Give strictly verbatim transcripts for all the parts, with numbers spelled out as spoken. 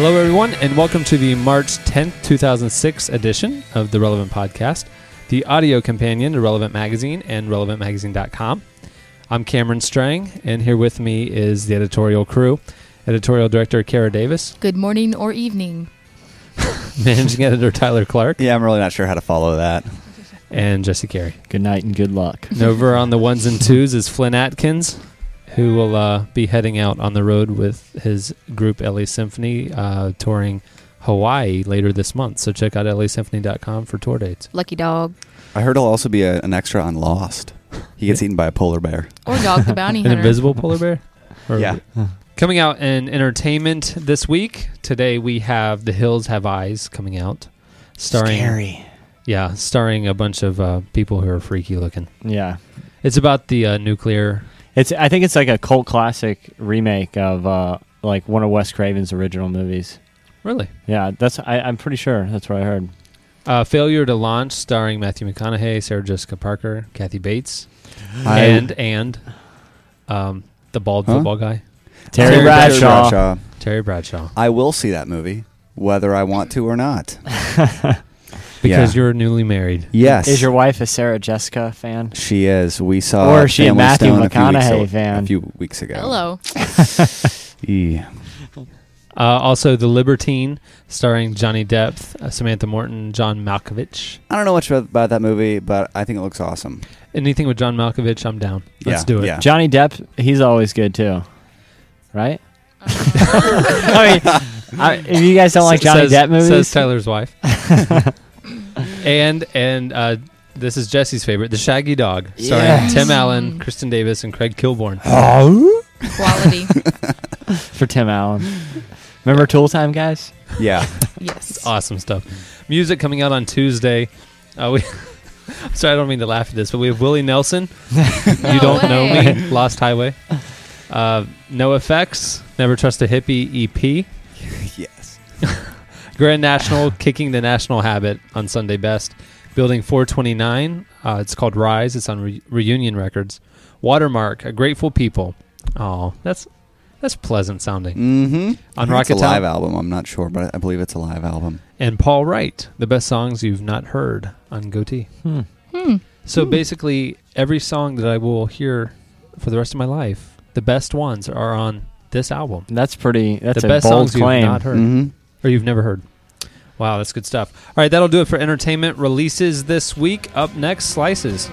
Hello, everyone, and welcome to the March tenth, two thousand six edition of the Relevant Podcast, the audio companion to Relevant Magazine and Relevant Magazine dot com. I'm Cameron Strang, and here with me is the editorial crew, editorial director Kara Davis. Good morning or evening. Managing editor Tyler Clark. Yeah, I'm really not sure how to follow that. And Jesse Carey. Good night and good luck. And over on the ones and twos is Flynn Atkins, who will uh, be heading out on the road with his group L A Symphony, uh, touring Hawaii later this month. So check out L A symphony dot com for tour dates. Lucky dog. I heard he'll also be a, an extra on Lost. He gets eaten by a polar bear. Or Dog the Bounty Hunter. An invisible polar bear? Or yeah. Coming out in entertainment this week, today we have The Hills Have Eyes coming out. Starring, Scary. Yeah, starring a bunch of uh, people who are freaky looking. Yeah. It's about the uh, nuclear... It's. I think it's like a cult classic remake of uh, like one of Wes Craven's original movies. Really? Yeah, that's. I, I'm pretty sure that's what I heard. Uh, Failure to Launch, starring Matthew McConaughey, Sarah Jessica Parker, Kathy Bates, I, and and um, the bald huh? football guy, Terry, Terry Bradshaw. Bradshaw. Terry Bradshaw. I will see that movie, whether I want to or not. Because yeah. You're newly married. Yes. Is your wife a Sarah Jessica fan? She is. We saw Or is she a Matthew McConaughey fan? A few weeks ago. Hello. yeah. uh, also, The Libertine, starring Johnny Depp, uh, Samantha Morton, John Malkovich. I don't know much about, about that movie, but I think it looks awesome. Anything with John Malkovich, I'm down. Let's yeah, do it. Yeah. Johnny Depp, he's always good, too. Right? I mean, I, if you guys don't like Johnny says, Depp movies... Says Tyler's wife. And and uh, this is Jesse's favorite, The Shaggy Dog, starring yes. Tim Allen, Kristen Davis, and Craig Kilborn. Oh. Quality. For Tim Allen. Remember Tool Time, guys? Yeah. Yes. It's awesome stuff. Music coming out on Tuesday. Uh, we I'm sorry, I don't mean to laugh at this, but we have Willie Nelson, no You Don't way. Know Me, Lost Highway. Uh, No Effects, Never Trust a Hippie E P. Yes. Grand National, Kicking the National Habit on Sunday Best. Building four twenty-nine, uh, it's called Rise. It's on Re- Reunion Records. Watermark, A Grateful People. Oh, that's that's pleasant sounding. Mm-hmm. On Rocket it's a live album, I'm not sure, but I believe it's a live album. And Paul Wright, The Best Songs You've Not Heard on Goatee. Hmm. Hmm. So hmm. basically, every song that I will hear for the rest of my life, the best ones are on this album. That's pretty, that's the a best bold songs claim. You've not heard. Mm-hmm. Or you've never heard. Wow, that's good stuff. All right, that'll do it for entertainment releases this week. Up next, Slices.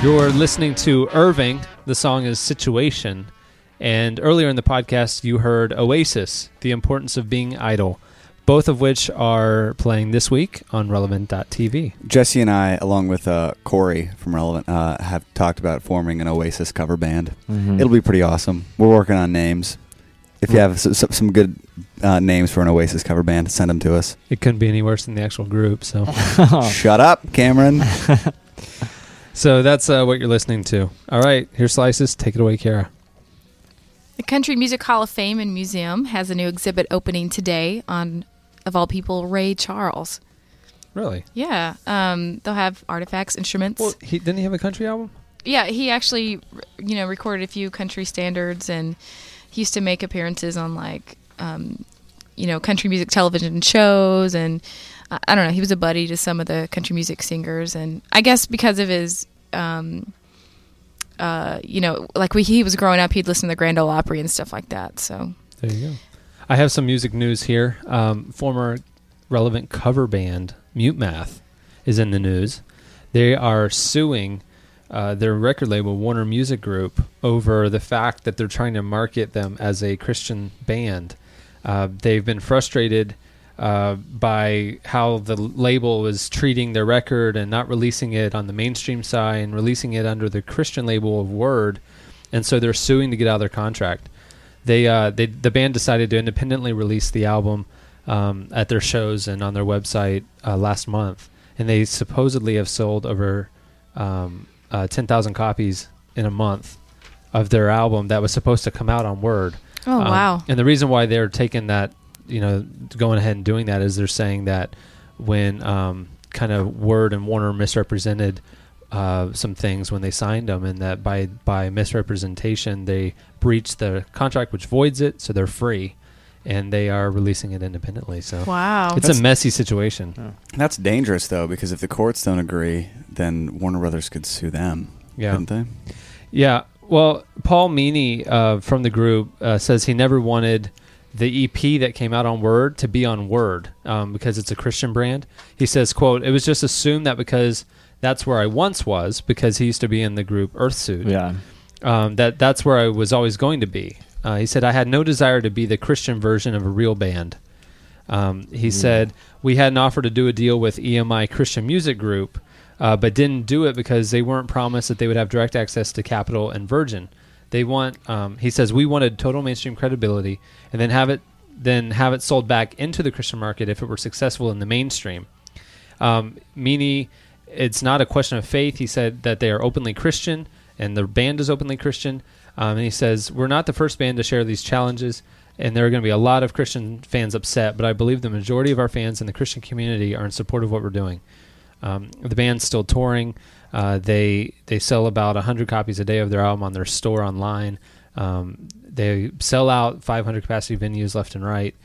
You're listening to Irving. The song is Situation. And earlier in the podcast, you heard Oasis, The Importance of Being Idle, both of which are playing this week on Relevant dot T V. Jesse and I, along with uh, Corey from Relevant, uh, have talked about forming an Oasis cover band. Mm-hmm. It'll be pretty awesome. We're working on names. If you have s- some good uh, names for an Oasis cover band, send them to us. It couldn't be any worse than the actual group, so... Shut up, Cameron. So that's uh, what you're listening to. All right, here's Slices. Take it away, Kara. The Country Music Hall of Fame and Museum has a new exhibit opening today on, of all people, Ray Charles. Really? Yeah. Um, they'll have artifacts, instruments. Well, he, didn't he have a country album? Yeah, he actually, you know, recorded a few country standards, and he used to make appearances on like, um, you know, country music television shows and. I don't know. He was a buddy to some of the country music singers, and I guess because of his, um, uh, you know, like when he was growing up, he'd listen to the Grand Ole Opry and stuff like that. So there you go. I have some music news here. Um, former Relevant cover band Mute Math is in the news. They are suing uh, their record label, Warner Music Group, over the fact that they're trying to market them as a Christian band. Uh, they've been frustrated uh, by how the label was treating their record and not releasing it on the mainstream side and releasing it under the Christian label of Word. And so they're suing to get out of their contract. They, uh, they the band decided to independently release the album um, at their shows and on their website uh, last month. And they supposedly have sold over um, uh, ten thousand copies in a month of their album that was supposed to come out on Word. Oh, um, wow. And the reason why they're taking that, you know, going ahead and doing that is they're saying that when um, kind of Word and Warner misrepresented uh, some things when they signed them, and that by, by misrepresentation, they breached the contract, which voids it, so they're free. And they are releasing it independently. So wow. It's that's, a messy situation. Oh. That's dangerous, though, because if the courts don't agree, then Warner Brothers could sue them, yeah. couldn't they? Yeah. Well, Paul Meany uh, from the group uh, says he never wanted the E P that came out on Word to be on Word um, because it's a Christian brand. He says, quote, "It was just assumed that because that's where I once was," because he used to be in the group Earthsuit, yeah. um, that that's where I was always going to be. Uh, he said, "I had no desire to be the Christian version of a real band." Um, he mm. said, "We had an offer to do a deal with E M I Christian Music Group, uh, but didn't do it because they weren't promised that they would have direct access to Capitol and Virgin. They want," um, he says, "we wanted total mainstream credibility, and then have it then have it sold back into the Christian market if it were successful in the mainstream." Um, Meany, it's not a question of faith. He said that they are openly Christian, and the band is openly Christian. Um, and he says, "We're not the first band to share these challenges, and there are going to be a lot of Christian fans upset, but I believe the majority of our fans in the Christian community are in support of what we're doing." Um, the band's still touring. Uh, they they sell about one hundred copies a day of their album on their store online. Um, they sell out five hundred capacity venues left and right.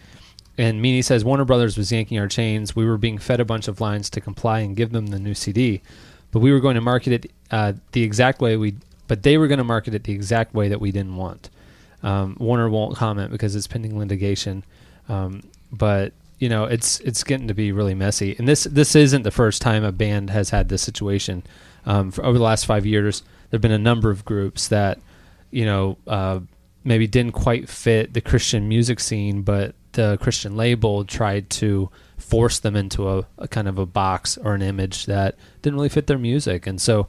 And Meany says, "Warner Brothers was yanking our chains. We were being fed a bunch of lines to comply and give them the new C D, but we were going to market it uh, the exact way we But they were going to market it the exact way that we didn't want." Um, Warner won't comment because it's pending litigation. Um, but, you know, it's it's getting to be really messy. And this this isn't the first time a band has had this situation. Um, for over the last five years, there have been a number of groups that, you know, uh, maybe didn't quite fit the Christian music scene, but the Christian label tried to force them into a, a kind of a box or an image that didn't really fit their music. And so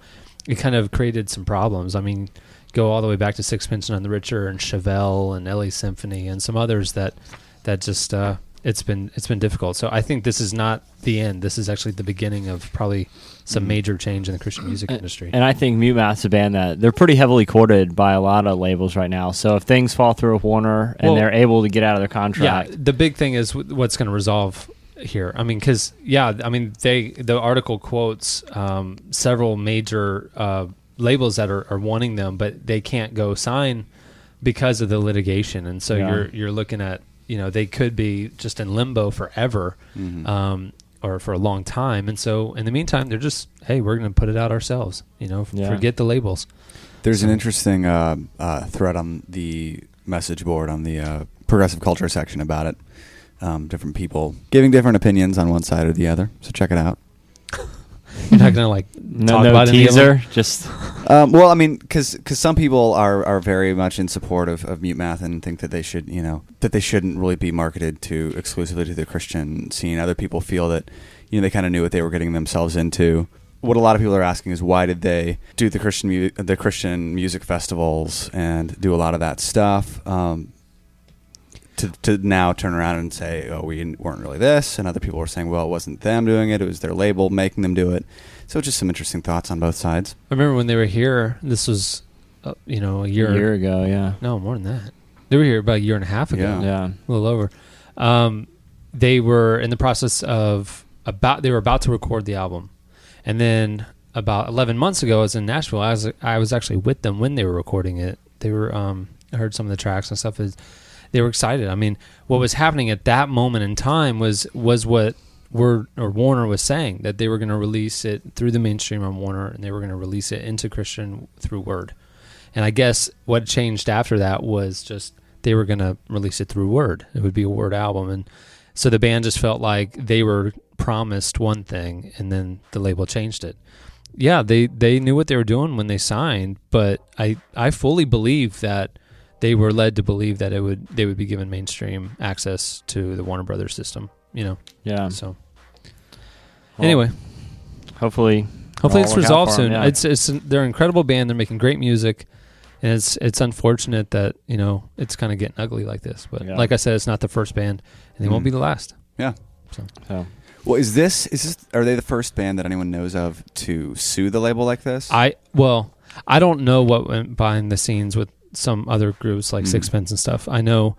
it kind of created some problems. I mean, go all the way back to Sixpence None the Richer and Chevelle and L A Symphony and some others that that just uh, it's been it's been difficult. So I think this is not the end. This is actually the beginning of probably some major change in the Christian music and, industry. And I think Mute Math's a band that they're pretty heavily courted by a lot of labels right now. So if things fall through with Warner and well, they're able to get out of their contract, yeah, the big thing is what's going to resolve here. I mean, because, yeah, I mean, they the article quotes um, several major uh, labels that are, are wanting them, but they can't go sign because of the litigation. And so yeah. you're you're looking at, you know, they could be just in limbo forever mm-hmm. um, or for a long time. And so in the meantime, they're just, hey, we're going to put it out ourselves, you know, f- yeah. forget the labels. There's so. an interesting uh, uh, thread on the message board on the uh, progressive culture section about it. Um, different people giving different opinions on one side or the other. So check it out. You're not going to like no, talk no about teaser, any of them? Just um, well, I mean, because some people are, are very much in support of, of Mute Math and think that they should, you know, that they shouldn't really be marketed to exclusively to the Christian scene. Other people feel that, you know, they kind of knew what they were getting themselves into. What a lot of people are asking is why did they do the Christian mu- the Christian music festivals and do a lot of that stuff? Um, To, to now turn around and say, oh, we didn't, weren't really this. And other people were saying, well, it wasn't them doing it. It was their label making them do it. So just some interesting thoughts on both sides. I remember when they were here, this was, uh, you know, a year, a year ago. Yeah. No, more than that. They were here about a year and a half ago. Yeah. yeah. A little over. Um, they were in the process of about, they were about to record the album. And then about eleven months ago, I was in Nashville. I was, I was actually with them when they were recording it. They were, um, I heard some of the tracks and stuff is, they were excited. I mean, what was happening at that moment in time was was what Word or Warner was saying, that they were going to release it through the mainstream on Warner, and they were going to release it into Christian through Word. And I guess what changed after that was just they were going to release it through Word. It would be a Word album. And so the band just felt like they were promised one thing, and then the label changed it. yeah, they, they knew what they were doing when they signed, but I, I fully believe that they were led to believe that it would they would be given mainstream access to the Warner Brothers system, you know. Yeah. So well, anyway, hopefully hopefully it's resolved soon. Them, yeah. It's it's they're an incredible band, they're making great music, and it's it's unfortunate that, you know, it's kind of getting ugly like this, but yeah. like I said, it's not the first band and they mm. won't be the last. Yeah. So. so Well, is this is this are they the first band that anyone knows of to sue the label like this? I well, I don't know what went behind the scenes with some other groups like mm. Sixpence and stuff. I know,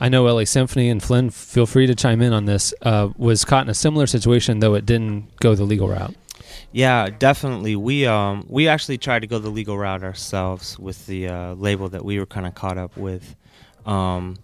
I know L A Symphony and Flynn, feel free to chime in on this, uh, was caught in a similar situation, though it didn't go the legal route. Yeah, definitely. We um we actually tried to go the legal route ourselves with the uh, label that we were kind of caught up with. Um,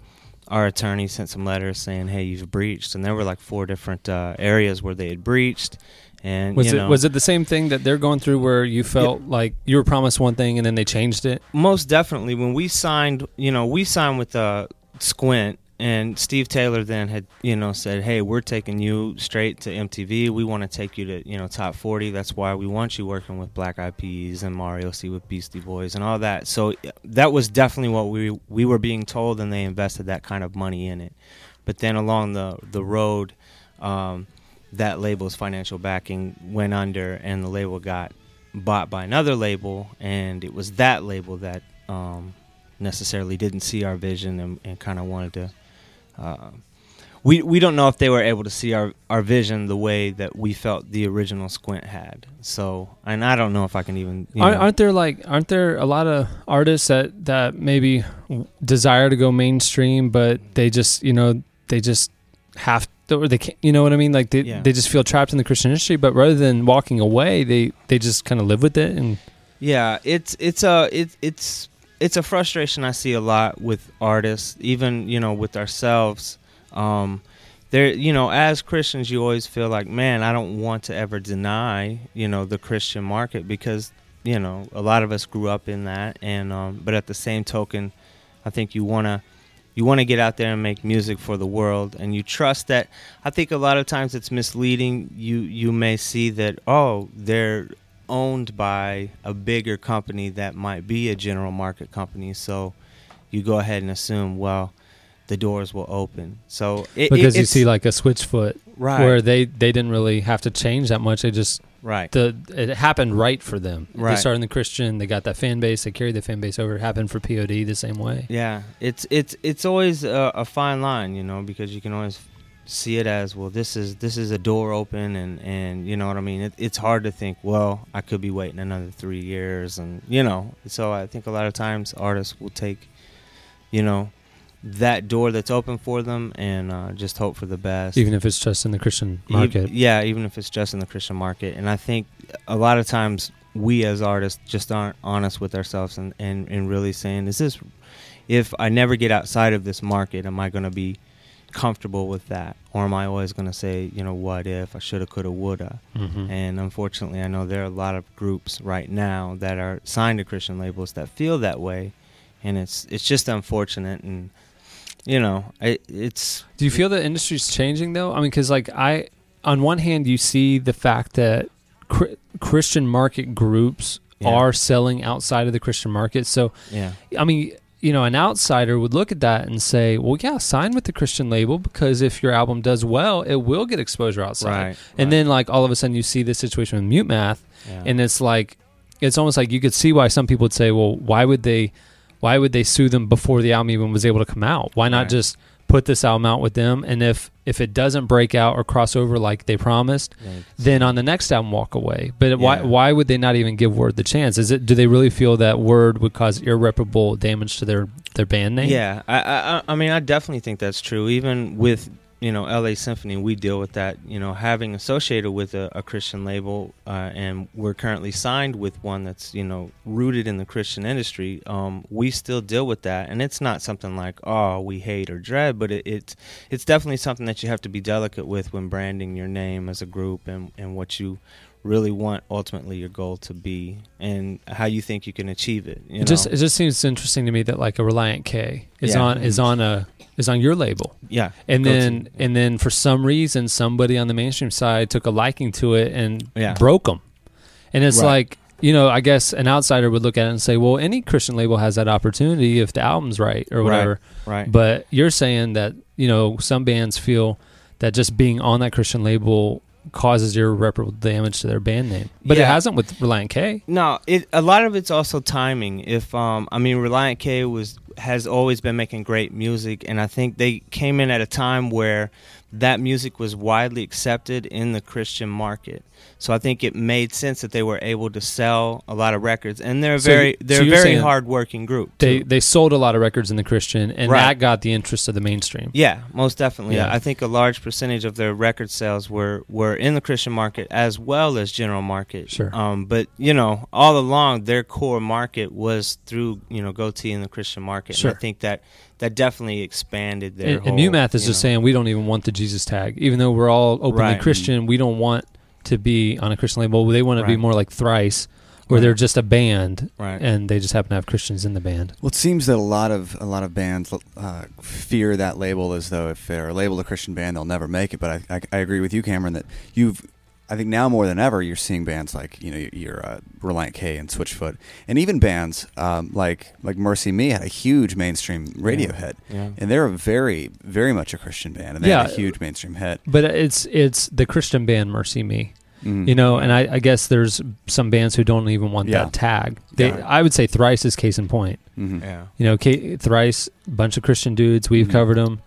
our attorney sent some letters saying, "Hey, you've breached," and there were like four different uh, areas where they had breached. And, was, you know, it, was it the same thing that they're going through where you felt it, like you were promised one thing and then they changed it? Most definitely. When we signed, you know, we signed with uh, Squint, and Steve Taylor then had, you know, said, "Hey, we're taking you straight to M T V. We want to take you to, you know, top forty. That's why we want you working with Black Eyed Peas and Mario C with Beastie Boys and all that." So that was definitely what we we were being told, and they invested that kind of money in it. But then along the, the road, um, that label's financial backing went under, and the label got bought by another label, and it was that label that um, necessarily didn't see our vision and, and kind of wanted to... Uh, we we don't know if they were able to see our, our vision the way that we felt the original Squint had. So, and I don't know if I can even... You aren't, know. aren't there like aren't there a lot of artists that, that maybe desire to go mainstream, but they just, you know, they just have to... Or they can't, you know what I mean? Like they, yeah. they just feel trapped in the Christian industry, but rather than walking away, they, they just kind of live with it. And yeah, it's it's a it, it's it's a frustration I see a lot with artists, even, you know, with ourselves. Um, there, you know, as Christians, you always feel like, man, I don't want to ever deny, you know, the Christian market, because, you know, a lot of us grew up in that. And um, but at the same token, I think you want to. You want to get out there and make music for the world, and you trust that. I think a lot of times it's misleading. You you may see that, oh, they're owned by a bigger company that might be a general market company, so you go ahead and assume, well, the doors will open. So it, Because it, you see like a Switchfoot, right, where they, they didn't really have to change that much. They just right. the it happened right for them. Right. They started in the Christian, they got that fan base, they carried the fan base over. It happened for P O D the same way. Yeah, it's it's it's always a, a fine line, you know, because you can always see it as, well, this is this is a door open, and, and you know what I mean? It, it's hard to think, well, I could be waiting another three years, and, you know. So I think a lot of times artists will take, you know, that door that's open for them and uh, just hope for the best. Even if it's just in the Christian market. Even, yeah, even if it's just in the Christian market. And I think a lot of times we as artists just aren't honest with ourselves and, and, and really saying, is this, if I never get outside of this market, am I going to be comfortable with that? Or am I always going to say, you know, what if, I shoulda, coulda, woulda? Mm-hmm. And unfortunately, I know there are a lot of groups right now that are signed to Christian labels that feel that way. And it's it's just unfortunate. And you know, it, it's... Do you feel the industry's changing, though? I mean, because, like, I... On one hand, you see the fact that cr- Christian market groups yeah. are selling outside of the Christian market. So, yeah. I mean, you know, an outsider would look at that and say, well, yeah, sign with the Christian label, because if your album does well, it will get exposure outside. Right, and right. then, like, all of a sudden, you see this situation with Mute Math, yeah. and it's like... It's almost like you could see why some people would say, well, why would they... Why would they sue them before the album even was able to come out? Why not right. just put this album out with them? And if, if it doesn't break out or cross over like they promised, right. then on the next album walk away. But yeah. why why would they not even give Word the chance? Is it do they really feel that Word would cause irreparable damage to their, their band name? Yeah, I, I I mean I definitely think that's true. Even with you know L A Symphony, we deal with that. You know, having associated with a, a Christian label, uh, and we're currently signed with one that's you know rooted in the Christian industry. Um, we still deal with that, and it's not something like oh we hate or dread, but it, it's it's definitely something that you have to be delicate with when branding your name as a group and, and what you really want ultimately your goal to be and how you think you can achieve it. You know? It just it just seems interesting to me that like a Relient K is yeah. on is on a. is on your label. Yeah. And then to, yeah. and then for some reason somebody on the mainstream side took a liking to it and yeah. broke them. And it's right. like, you know, I guess an outsider would look at it and say, well, any Christian label has that opportunity if the album's right or whatever. Right. right. But you're saying that, you know, some bands feel that just being on that Christian label causes irreparable damage to their band name. But yeah. it hasn't with Relient K. No, it, a lot of it's also timing. If um, I mean, Relient K was has always been making great music, and I think they came in at a time where that music was widely accepted in the Christian market. So I think it made sense that they were able to sell a lot of records, and they're a so, very they're so a very hard-working group. They too. They sold a lot of records in the Christian, and right. that got the interest of the mainstream. Yeah, most definitely. Yeah. I think a large percentage of their record sales were, were in the Christian market as well as general market. Sure. Um, but you know, all along their core market was through you know Goatee and the Christian market. Sure. And I think that. That definitely expanded their and, whole... And Mute Math is just know. saying, we don't even want the Jesus tag. Even though we're all openly right. Christian, we don't want to be on a Christian label. They want right. to be more like Thrice, where right. they're just a band, right. and they just happen to have Christians in the band. Well, it seems that a lot of a lot of bands uh, fear that label as though if they're labeled a Christian band, they'll never make it. But I, I, I agree with you, Cameron, that you've... I think now more than ever, you're seeing bands like, you know, your uh, Relient K and Switchfoot, and even bands um, like like Mercy Me had a huge mainstream radio yeah. hit, yeah. and they're a very, very much a Christian band, and they yeah. had a huge mainstream hit. But it's it's the Christian band Mercy Me, mm. you know, and I, I guess there's some bands who don't even want yeah. that tag. They, yeah. I would say Thrice is case in point. Mm-hmm. Yeah. You know, K- Thrice, bunch of Christian dudes, we've mm-hmm. covered them,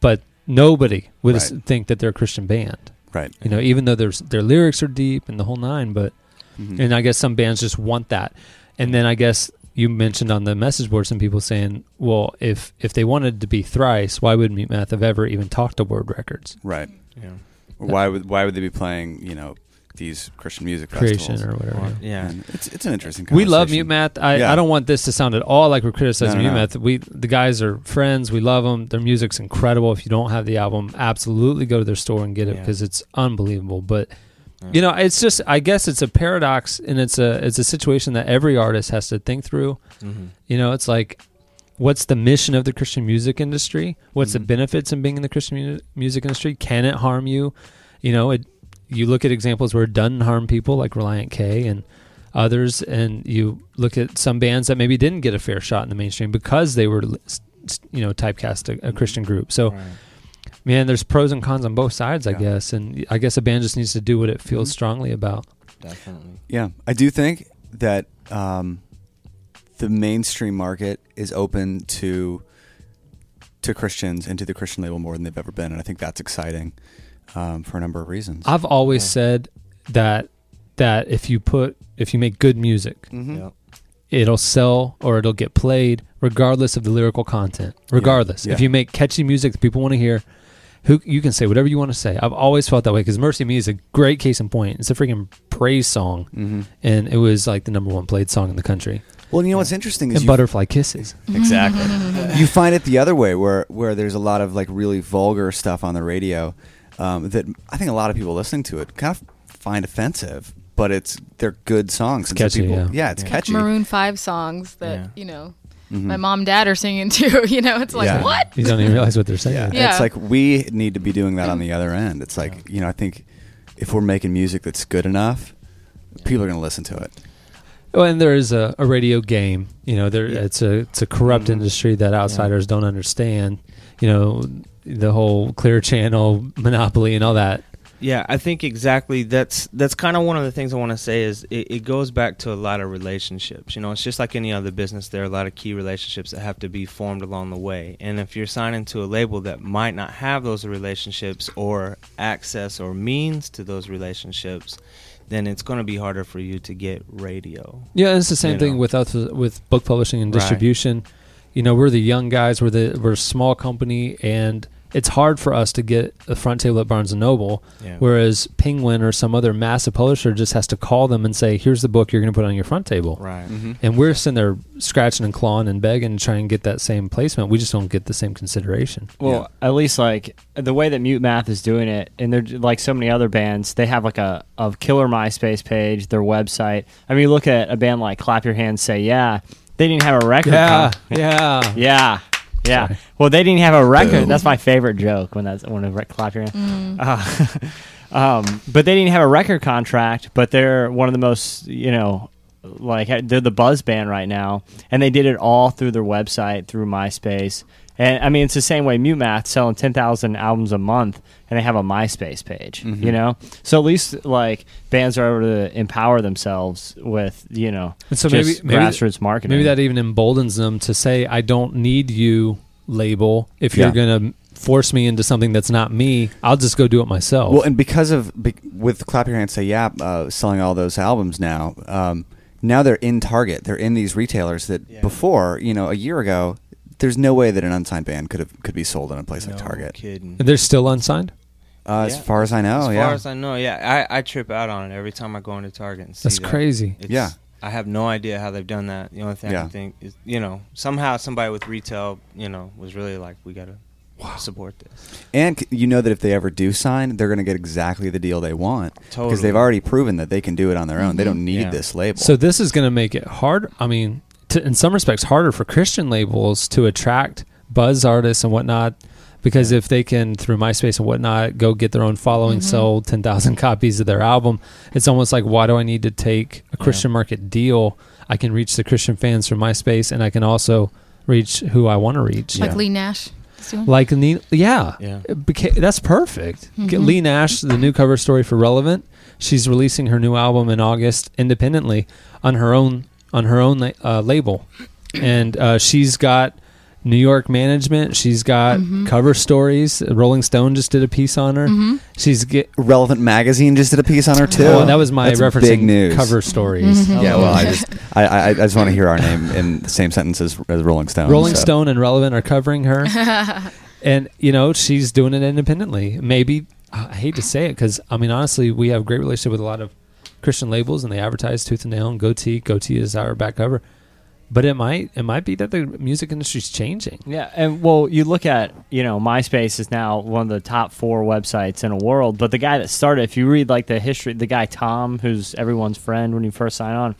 but nobody would right. think that they're a Christian band. Right. You know, even though there's their lyrics are deep and the whole nine, but mm-hmm. and I guess some bands just want that. And then I guess you mentioned on the message board some people saying, well, if if they wanted to be Thrice, why would Mute Math have ever even talked to Word Records? Right. Yeah. Or why would why would they be playing, you know, these Christian music creation festivals or whatever? Yeah. And it's it's an interesting conversation. We love Mute Math. I, yeah. I don't want this to sound at all like we're criticizing no, no, Mute no. Math. We the guys are friends. We love them. Their music's incredible. If you don't have the album, absolutely go to their store and get it because yeah. it's unbelievable. But yeah. you know, it's just I guess it's a paradox, and it's a it's a situation that every artist has to think through. Mm-hmm. You know, it's like, what's the mission of the Christian music industry? What's mm-hmm. the benefits in being in the Christian mu- music industry? Can it harm you? You know, it. You look at examples where it doesn't harm people, like Relient K and others, and you look at some bands that maybe didn't get a fair shot in the mainstream because they were, you know, typecast a, a Christian group. So, right. man, there's pros and cons on both sides, yeah. I guess. And I guess a band just needs to do what it feels mm-hmm. strongly about. Definitely. Yeah, I do think that um, the mainstream market is open to to Christians and to the Christian label more than they've ever been, and I think that's exciting. Um, for a number of reasons. I've always yeah. said that that if you put if you make good music, mm-hmm. yeah. it'll sell or it'll get played regardless of the lyrical content. Regardless. Yeah. Yeah. If you make catchy music that people want to hear, who you can say whatever you want to say. I've always felt that way because Mercy Me is a great case in point. It's a freaking praise song mm-hmm. and it was like the number one played song in the country. Well, you know what's interesting is... And Butterfly Kisses. Exactly. You find it the other way where, where there's a lot of like really vulgar stuff on the radio Um, that I think a lot of people listening to it kind of find offensive, but it's they're good songs. It's catchy, people, yeah. yeah, it's yeah. catchy. Maroon five songs that yeah. you know mm-hmm. my mom and dad are singing too. You know, it's like yeah. what? You don't even realize what they're saying. Yeah. Yeah. It's like we need to be doing that on the other end. It's like yeah. you know, I think if we're making music that's good enough, yeah. people are going to listen to it. Oh, and there is a, a radio game. You know, there yeah. it's a it's a corrupt mm-hmm. industry that outsiders yeah. don't understand. You know. The whole Clear Channel monopoly and all that. Yeah, I think exactly that's that's kind of one of the things I want to say is it, it goes back to a lot of relationships. You know, it's just like any other business. There are a lot of key relationships that have to be formed along the way. And if you're signing to a label that might not have those relationships or access or means to those relationships, then it's going to be harder for you to get radio. Yeah, it's the same thing know? with us, with book publishing and distribution. Right. You know, we're the young guys. We're the we're a small company, and it's hard for us to get a front table at Barnes and Noble, yeah. whereas Penguin or some other massive publisher just has to call them and say, here's the book you're going to put on your front table. Right. Mm-hmm. And we're sitting there scratching and clawing and begging and trying to get that same placement. We just don't get the same consideration. Well, yeah. at least like the way that Mute Math is doing it, and they're like so many other bands, they have like a, a killer MySpace page, their website. I mean, you look at a band like Clap Your Hands, Say Yeah, they didn't have a record. Yeah, company. yeah. yeah. Yeah, Sorry. Well, they didn't have a record. Boom. That's my favorite joke when that's when I clap your hand. Mm. Uh, Um, but they didn't have a record contract, but they're one of the most, you know, like they're the buzz band right now, and they did it all through their website, through MySpace. And I mean, it's the same way Mute Math selling ten thousand albums a month, and they have a MySpace page, mm-hmm. you know? So at least, like, bands are able to empower themselves with, you know, and so just maybe, grassroots maybe, marketing. Maybe that even emboldens them to say, I don't need you, label, if you're yeah. going to force me into something that's not me. I'll just go do it myself. Well, and because of, be, with Clap Your Hands Say Yeah, uh, selling all those albums now, um, now they're in Target. They're in these retailers that yeah. before, you know, a year ago, there's no way that an unsigned band could have could be sold in a place no like Target. Kidding. And they're still unsigned? Uh, yeah. As far as I know, as yeah. As far as I know, yeah. I, I trip out on it every time I go into Target and see That's that. crazy. It's, yeah. I have no idea how they've done that. The only thing yeah. I can think is, you know, somehow somebody with retail, you know, was really like, we got to wow. support this. And you know that if they ever do sign, they're going to get exactly the deal they want. Totally. Because they've already proven that they can do it on their own. Mm-hmm. They don't need yeah. this label. So this is going to make it hard. I mean... To, in some respects, harder for Christian labels to attract buzz artists and whatnot, because if they can, through MySpace and whatnot, go get their own following, mm-hmm. sell ten thousand copies of their album, it's almost like, why do I need to take a Christian yeah. market deal? I can reach the Christian fans from MySpace, and I can also reach who I want to reach. Like yeah. Lee Nash. Like, yeah. yeah. Beca- that's perfect. Mm-hmm. Lee Nash, the new cover story for Relevant, she's releasing her new album in August independently on her own on her own uh, label. And uh, she's got New York management. She's got mm-hmm. cover stories. Rolling Stone just did a piece on her. Mm-hmm. She's get- Relevant Magazine just did a piece on her, too. Oh, that was my That's referencing cover stories. Mm-hmm. Yeah, well, I just I, I, I just want to hear our name in the same sentence as, as Rolling Stone. Rolling so. Stone and Relevant are covering her. And, you know, she's doing it independently. Maybe, I hate to say it, because, I mean, honestly, we have a great relationship with a lot of Christian labels, and they advertise tooth and nail and Goatee. Goatee is our back cover, but it might it might be that the music industry's changing. Yeah, and well, you look at, you know, MySpace is now one of the top four websites in the world. But the guy that started, if you read like the history, the guy Tom, who's everyone's friend when you first sign on,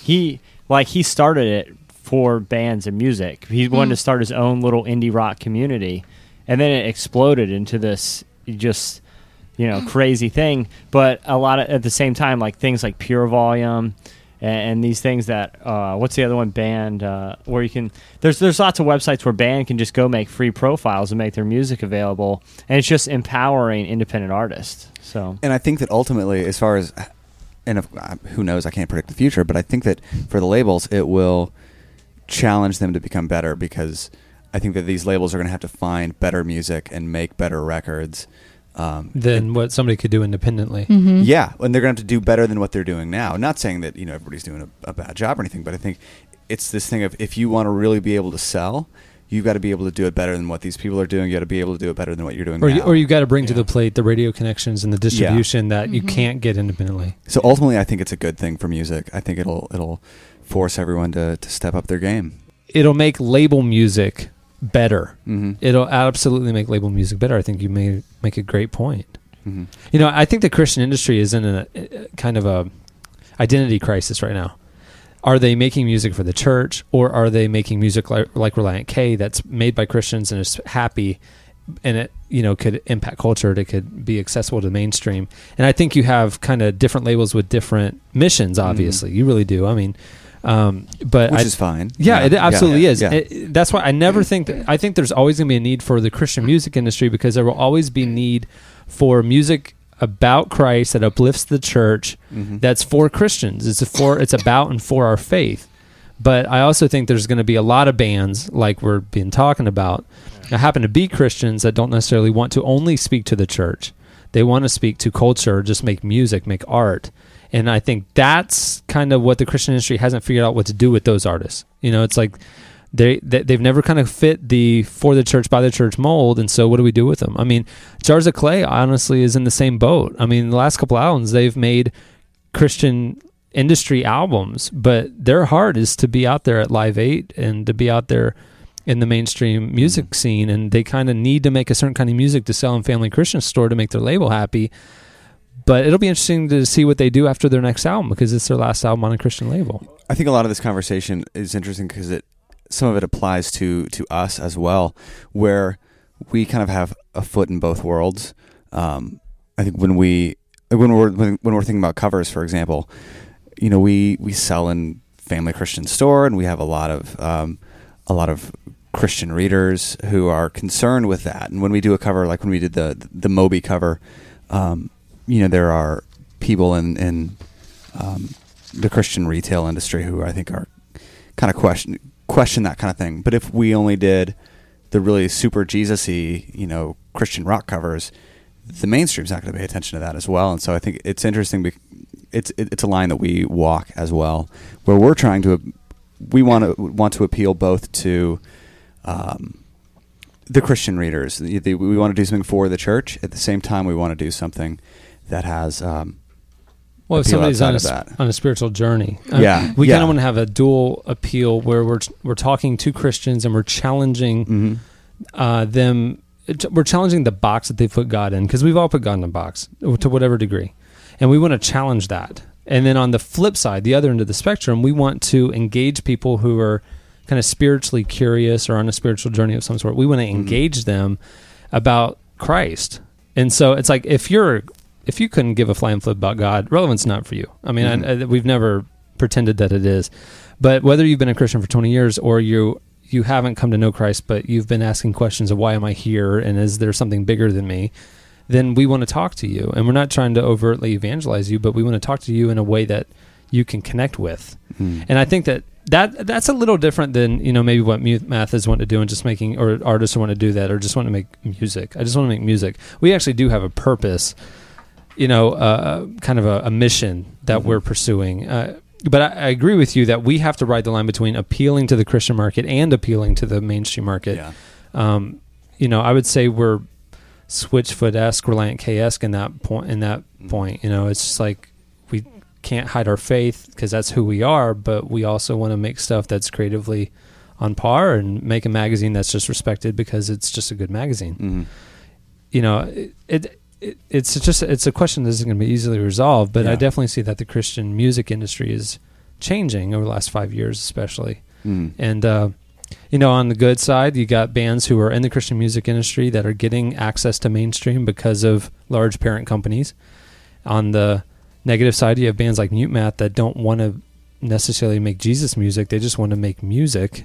he like he started it for bands and music. He mm. wanted to start his own little indie rock community, and then it exploded into this just, you know, crazy thing. But a lot of, at the same time, like things like Pure Volume and, and these things that, uh, what's the other one, Band, uh, where you can, there's there's lots of websites where Band can just go make free profiles and make their music available. And it's just empowering independent artists. So, and I think that ultimately, as far as, and if, who knows, I can't predict the future, but I think that for the labels, it will challenge them to become better, because I think that these labels are going to have to find better music and make better records. Um, than and, what somebody could do independently. Mm-hmm. Yeah, and they're going to have to do better than what they're doing now. Not saying that, you know, everybody's doing a, a bad job or anything, but I think it's this thing of, if you want to really be able to sell, you've got to be able to do it better than what these people are doing. You've got to be able to do it better than what you're doing or now. You, or you've got to bring yeah. to the plate the radio connections and the distribution yeah. that mm-hmm. you can't get independently. So ultimately, I think it's a good thing for music. I think it'll it'll force everyone to, to step up their game. It'll make label music better. Mm-hmm. It'll absolutely make label music better. I think you may make a great point. Mm-hmm. You know, I think the Christian industry is in a, a kind of a identity crisis right now. Are they making music for the church, or are they making music like, like Relient K that's made by Christians and is happy, and it, you know, could impact culture, and it could be accessible to mainstream? And I think you have kind of different labels with different missions, obviously. Mm-hmm. You really do. I mean, Um, but Which I, is fine. Yeah, yeah. it absolutely yeah. is. Yeah. It, that's why I never think that, I think there's always going to be a need for the Christian music industry, because there will always be need for music about Christ that uplifts the church, mm-hmm. that's for Christians. It's a for it's about and for our faith. But I also think there's going to be a lot of bands, like we're been talking about, that happen to be Christians that don't necessarily want to only speak to the church. They want to speak to culture, just make music, make art. And I think that's kind of what the Christian industry hasn't figured out what to do with those artists. You know, it's like they, they they've never kind of fit the for the church, by the church mold. And so what do we do with them? I mean, Jars of Clay honestly is in the same boat. I mean, the last couple albums, they've made Christian industry albums, but their heart is to be out there at Live eight and to be out there in the mainstream music scene. And they kind of need to make a certain kind of music to sell in Family Christian Store to make their label happy. But it'll be interesting to see what they do after their next album, because it's their last album on a Christian label. I think a lot of this conversation is interesting because it, some of it applies to, to us as well, where we kind of have a foot in both worlds. Um, I think when we when we're when we're thinking about covers, for example, you know, we we sell in Family Christian Store, and we have a lot of um, a lot of Christian readers who are concerned with that. And when we do a cover, like when we did the the Moby cover, um, you know, there are people in in um, the Christian retail industry who I think are kind of question question that kind of thing. But if we only did the really super Jesus-y, you know, Christian rock covers, the mainstream's not going to pay attention to that as well. And so I think it's interesting. Be- it's it, it's a line that we walk as well, where we're trying to we want to want to appeal both to um, the Christian readers. The, the, we want to do something for the church. At the same time, we want to do something that has um, well, if somebody's on a, on a spiritual journey. Um, yeah, we yeah. kind of want to have a dual appeal where we're we're talking to Christians and we're challenging mm-hmm. uh, them. We're challenging the box that they put God in, because we've all put God in a box to whatever degree. And we want to challenge that. And then on the flip side, the other end of the spectrum, we want to engage people who are kind of spiritually curious or on a spiritual journey of some sort. We want to engage mm-hmm. them about Christ. And so it's like, if you're, if you couldn't give a flying flip about God, Relevant's not for you. I mean, mm-hmm. I, I, we've never pretended that it is, but whether you've been a Christian for twenty years or you you haven't come to know Christ, but you've been asking questions of why am I here? And is there something bigger than me? Then we want to talk to you. And we're not trying to overtly evangelize you, but we want to talk to you in a way that you can connect with. Mm. And I think that, that that's a little different than, you know, maybe what Mute Math is wanting to do and just making, or artists want to do that, or just want to make music. I just want to make music. We actually do have a purpose, you know, uh, kind of a, a mission that mm-hmm. we're pursuing. Uh, But I, I agree with you that we have to ride the line between appealing to the Christian market and appealing to the mainstream market. Yeah. Um, you know, I would say we're Switchfoot-esque, Relient K-esque in that point. In that point, you know, it's just like we can't hide our faith because that's who we are, but we also want to make stuff that's creatively on par and make a magazine that's just respected because it's just a good magazine. Mm-hmm. You know, it, it It, it's just it's a question that isn't going to be easily resolved, but yeah. I definitely see that the Christian music industry is changing over the last five years, especially. Mm. And uh, you know, on the good side, you got bands who are in the Christian music industry that are getting access to mainstream because of large parent companies. On the negative side, you have bands like Mute Math that don't want to necessarily make Jesus music; they just want to make music,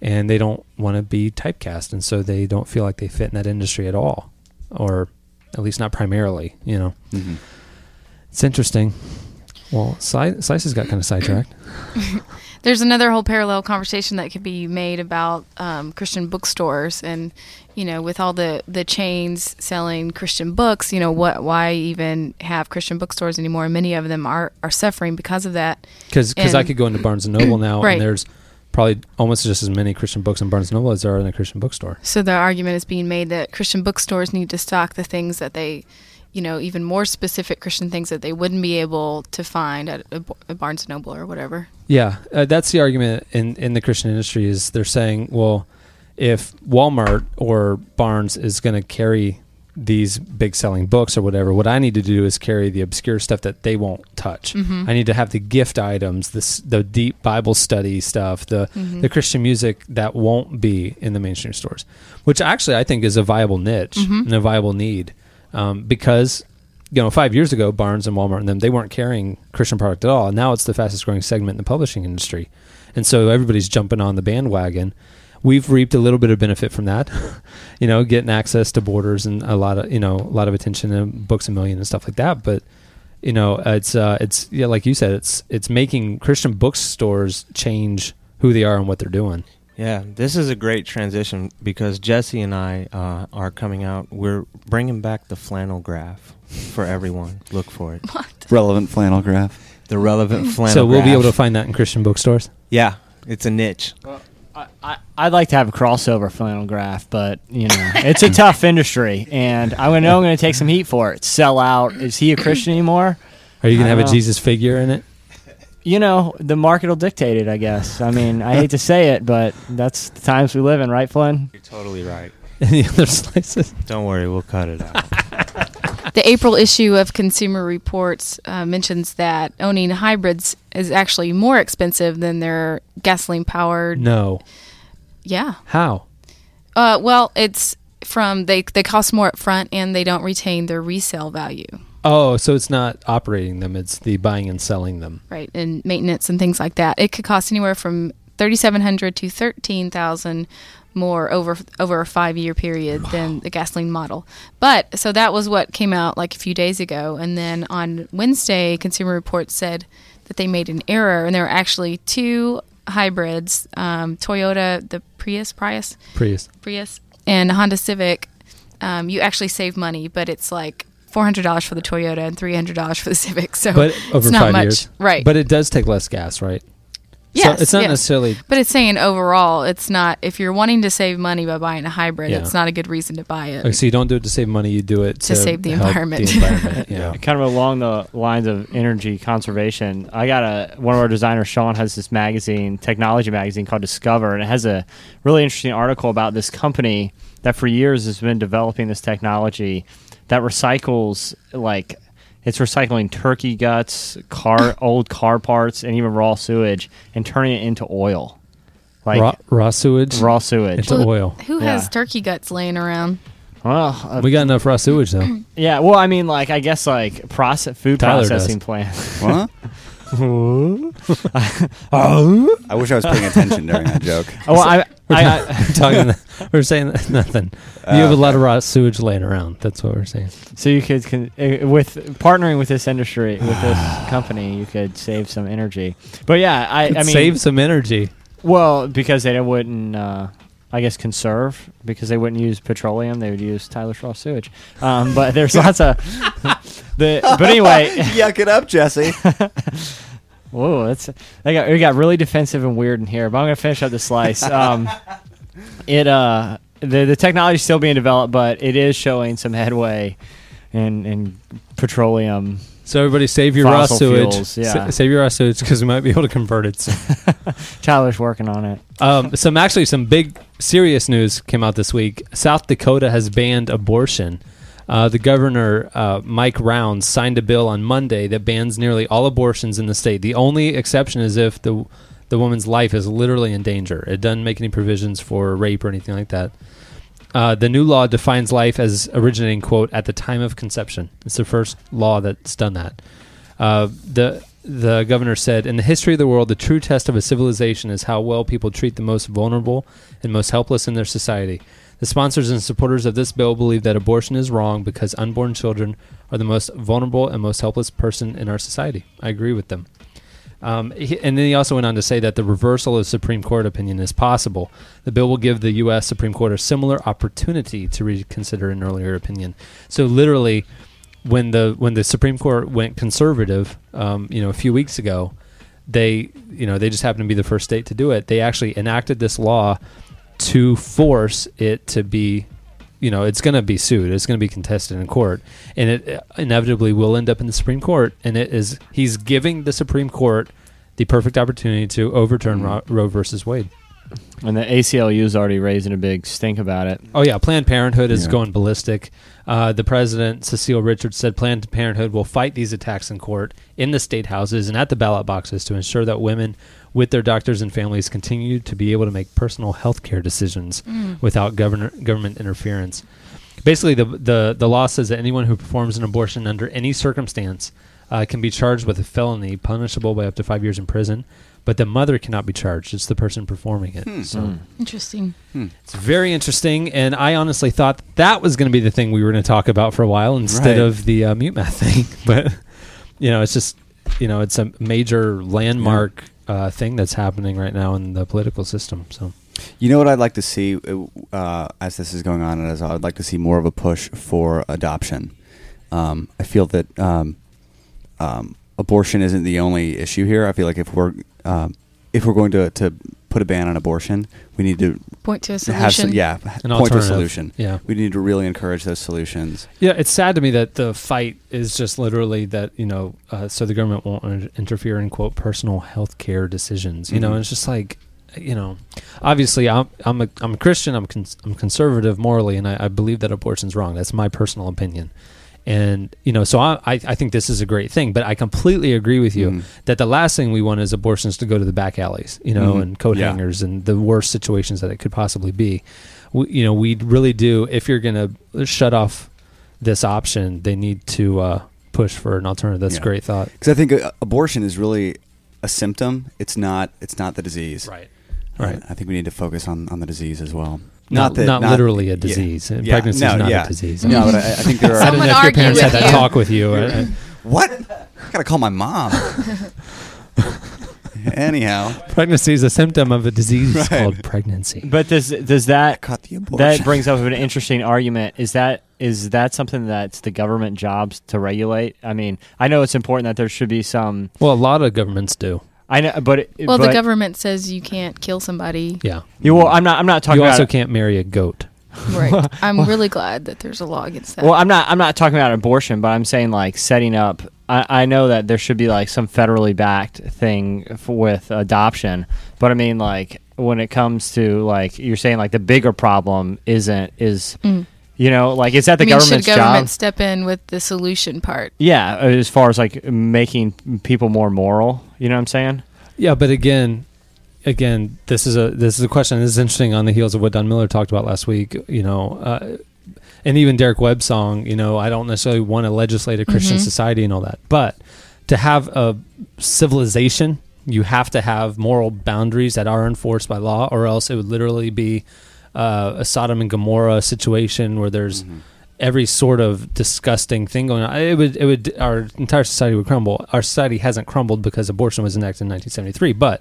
and they don't want to be typecast, and so they don't feel like they fit in that industry at all, or at least not primarily, you know. Mm-hmm. It's interesting. Well, Slices has got kind of sidetracked. There's another whole parallel conversation that could be made about um, Christian bookstores and, you know, with all the, the chains selling Christian books, you know, what why even have Christian bookstores anymore? Many of them are, are suffering because of that. Because I could go into Barnes and Noble now right. and there's probably almost just as many Christian books in Barnes and Noble as there are in a Christian bookstore. So the argument is being made that Christian bookstores need to stock the things that they, you know, even more specific Christian things that they wouldn't be able to find at a, a Barnes and Noble or whatever. Yeah, uh, that's the argument in, in the Christian industry is they're saying, well, if Walmart or Barnes is going to carry these big selling books or whatever, what I need to do is carry the obscure stuff that they won't touch. Mm-hmm. I need to have the gift items, the, the deep Bible study stuff, the, mm-hmm. the Christian music that won't be in the mainstream stores, which actually I think is a viable niche mm-hmm. and a viable need. Um, because, you know, five years ago, Barnes and Walmart and them, they weren't carrying Christian product at all. And now it's the fastest growing segment in the publishing industry. And so everybody's jumping on the bandwagon. We've reaped a little bit of benefit from that, you know, getting access to Borders and a lot of, you know, a lot of attention and Books A Million and stuff like that. But, you know, it's, uh, it's yeah, like you said, it's, it's making Christian bookstores change who they are and what they're doing. Yeah, this is a great transition because Jesse and I uh, are coming out. We're bringing back the flannel graph for everyone. Look for it. What? Relevant flannel graph. The relevant flannel So we'll graph. Be able to find that in Christian bookstores? Yeah, it's a niche. Well, I, I, I'd like to have a crossover flannel graph, but you know it's a tough industry, and I know I'm going to take some heat for it. Sell out. Is he a Christian anymore? Are you going to have know. a Jesus figure in it? You know, the market will dictate it, I guess. I mean, I hate to say it, but that's the times we live in, right, Flynn? You're totally right. Any other Slices? Don't worry, we'll cut it out. The April issue of Consumer Reports uh, mentions that owning hybrids is actually more expensive than their gasoline-powered... No. Yeah. How? Uh, well, it's from they they cost more up front and they don't retain their resale value. Oh, so it's not operating them, it's the buying and selling them. Right, and maintenance and things like that. It could cost anywhere from thirty-seven hundred dollars to thirteen thousand dollars more over over a five-year period wow. than the gasoline model. But, so that was what came out like a few days ago. And then on Wednesday, Consumer Reports said that they made an error, and there were actually two hybrids, um, Toyota, the Prius, Prius? Prius. Prius, and Honda Civic. Um, you actually save money, but it's like four hundred dollars for the Toyota and three hundred dollars for the Civic. So but over it's not five much. Years. Right. But it does take less gas, right? Yes. So it's not yes. necessarily. But it's saying overall, it's not, if you're wanting to save money by buying a hybrid, yeah. it's not a good reason to buy it. Okay, so you don't do it to save money, you do it to, to save the environment. The environment. Yeah. Kind of along the lines of energy conservation, I got a, one of our designers, Sean, has this magazine, technology magazine called Discover, and it has a really interesting article about this company that for years has been developing this technology that recycles, like, it's recycling turkey guts, car old car parts, and even raw sewage, and turning it into oil. Like raw, raw sewage, raw sewage into well, oil. Who yeah. has turkey guts laying around? Well, uh, we got enough raw sewage though. Yeah, well, I mean, like I guess like process food Tyler processing does. Plants. What? I wish I was paying attention during that joke. Oh, well, I, we're, I, I, we're talking. That, we're saying that, nothing. You uh, have a lot of raw sewage laying around. That's what we're saying. So you could, con- with partnering with this industry, with this company, you could save some energy. But yeah, I, I mean, save some energy. Well, because they wouldn't. Uh, I guess conserve because they wouldn't use petroleum; they would use Tyler Straw sewage. Um, but there's lots of the. But anyway, yuck it up, Jesse. Whoa, that's I got we got really defensive and weird in here. But I'm gonna finish up the slice. Um, it uh the the technology is still being developed, but it is showing some headway in in petroleum. So everybody, save your raw sewage. Fuels, yeah. S- save your raw sewage because we might be able to convert it soon. Tyler's working on it. Um, some actually some big serious news came out this week. South Dakota has banned abortion. Uh, the governor, uh, Mike Rounds, signed a bill on Monday that bans nearly all abortions in the state. The only exception is if the the woman's life is literally in danger. It doesn't make any provisions for rape or anything like that. Uh, the new law defines life as originating, quote, at the time of conception. It's the first law that's done that. Uh, the the governor said, in the history of the world, the true test of a civilization is how well people treat the most vulnerable and most helpless in their society. The sponsors and supporters of this bill believe that abortion is wrong because unborn children are the most vulnerable and most helpless person in our society. I agree with them. Um, he, and then he also went on to say that the reversal of Supreme Court opinion is possible. The bill will give the U S Supreme Court a similar opportunity to reconsider an earlier opinion. So literally, when the when the Supreme Court went conservative, um, you know, a few weeks ago, they you know they just happened to be the first state to do it. They actually enacted this law to force it to be, you know, it's going to be sued. It's going to be contested in court, and it inevitably will end up in the Supreme Court. And it is he's giving the Supreme Court the perfect opportunity to overturn mm-hmm. Roe versus Wade. And the A C L U is already raising a big stink about it. Oh yeah, Planned Parenthood is yeah. going ballistic. Uh, the president, Cecile Richards, said Planned Parenthood will fight these attacks in court, in the state houses, and at the ballot boxes to ensure that women with their doctors and families continue to be able to make personal health care decisions mm. without governor, government interference. Basically, the, the the law says that anyone who performs an abortion under any circumstance uh, can be charged with a felony punishable by up to five years in prison, but the mother cannot be charged. It's the person performing it. Hmm. So mm. Interesting. Hmm. It's very interesting, and I honestly thought that was going to be the thing we were going to talk about for a while instead right. of the uh, mute math thing. But, you know, it's just, you know, it's a major landmark yeah. Uh, thing that's happening right now in the political system. So, you know what I'd like to see uh, as this is going on, and as I'd like to see more of a push for adoption. Um, I feel that um, um, abortion isn't the only issue here. I feel like if we're um, if we're going to to put a ban on abortion, we need to point to a solution. Have some, yeah, An point to a solution. Yeah, we need to really encourage those solutions. Yeah, it's sad to me that the fight is just literally that you know, uh, so the government won't interfere in quote personal health care decisions. You mm-hmm. know, and it's just like you know, obviously I'm I'm a I'm a Christian. I'm con- I'm conservative morally, and I, I believe that abortion's wrong. That's my personal opinion. And, you know, so I, I think this is a great thing, but I completely agree with you mm. that the last thing we want is abortions to go to the back alleys, you know, mm-hmm. and coat yeah. hangers and the worst situations that it could possibly be. We, you know, we really do. If you're going to shut off this option, they need to uh, push for an alternative. That's yeah. a great thought. Because I think uh, abortion is really a symptom. It's not. It's not the disease. Right. Right. I think we need to focus on, on the disease as well. Not, not, that, not, not literally a disease. Yeah. Pregnancy is no, not yeah. a disease. No, but I, I think there are. I don't know if your parents had that talk with you. Right? What? I gotta call my mom. Anyhow, pregnancy is a symptom of a disease right. called pregnancy. But does does that caught the abortion. That brings up an interesting argument? Is that is that something that's the government job's to regulate? I mean, I know it's important that there should be some. Well, a lot of governments do. I know, but it, well, but, the government says you can't kill somebody. Yeah. You, well, I'm not. I'm not talking. You about also it. Can't marry a goat. Right. I'm well, really glad that there's a law against that. Well, I'm not. I'm not talking about abortion, but I'm saying like setting up. I, I know that there should be like some federally backed thing f- with adoption, but I mean like when it comes to like you're saying like the bigger problem isn't is. Mm. You know, like, is that the I mean, government's job? Should government job? Step in with the solution part? Yeah, as far as, like, making people more moral, you know what I'm saying? Yeah, but again, again, this is a this is a question. This is interesting on the heels of what Don Miller talked about last week, you know, uh, and even Derek Webb's song, you know, I don't necessarily want to legislate a Christian mm-hmm. society and all that, but to have a civilization, you have to have moral boundaries that are enforced by law, or else it would literally be... Uh, a Sodom and Gomorrah situation where there's mm-hmm. every sort of disgusting thing going on. It would, it would, our entire society would crumble. Our society hasn't crumbled because abortion was enacted in nineteen seventy-three. But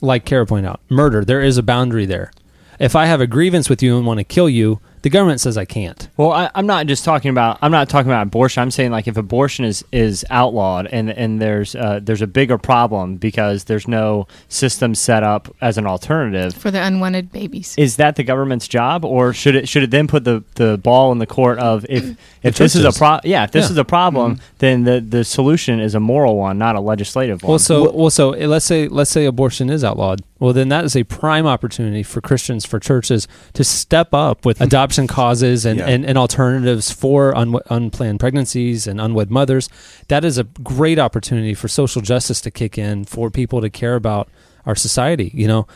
like Kara pointed out, murder, there is a boundary there. If I have a grievance with you and want to kill you, the government says I can't. Well, I, I'm not just talking about. I'm not talking about abortion. I'm saying like if abortion is, is outlawed and and there's uh, there's a bigger problem because there's no system set up as an alternative for the unwanted babies. Is that the government's job, or should it should it then put the, the ball in the court of if if this is a pro- yeah if this yeah. is a problem mm-hmm. then the, the solution is a moral one, not a legislative one. Well, so well, so let's say let's say abortion is outlawed. Well, then that is a prime opportunity for Christians, for churches to step up with adoption. Causes and, yeah. and, and alternatives for un- unplanned pregnancies and unwed mothers. That is a great opportunity for social justice to kick in, for people to care about our society. You know,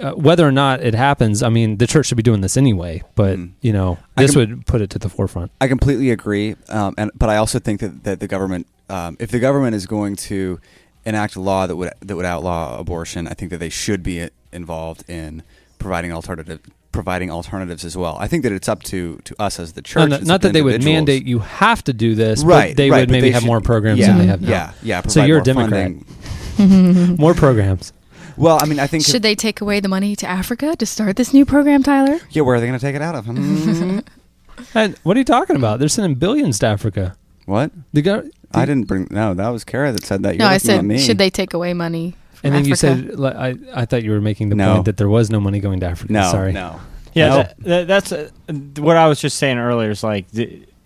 uh, whether or not it happens, I mean, the church should be doing this anyway. But mm. you know, this com- would put it to the forefront. I completely agree, um, and but I also think that that the government, um, if the government is going to enact a law that would that would outlaw abortion, I think that they should be involved in providing alternative. providing alternatives as well. I think that it's up to, to us as the church. No, no, not that they would mandate you have to do this, right, but they right, would maybe they have should, more programs yeah, than they have now. Yeah, yeah. So you're a Democrat. More programs. Well, I mean, I think... Should if, they take away the money to Africa to start this new program, Tyler? Yeah, where are they going to take it out of? Hmm. And what are you talking about? They're sending billions to Africa. What? The go- the, I didn't bring... No, that was Kara that said that. You're no, I said, me. Should they take away money? And then Africa. You said, like, I, I thought you were making the no. point that there was no money going to Africa. No, Sorry. no. Yeah, no. That, that, that's uh, what I was just saying earlier is like,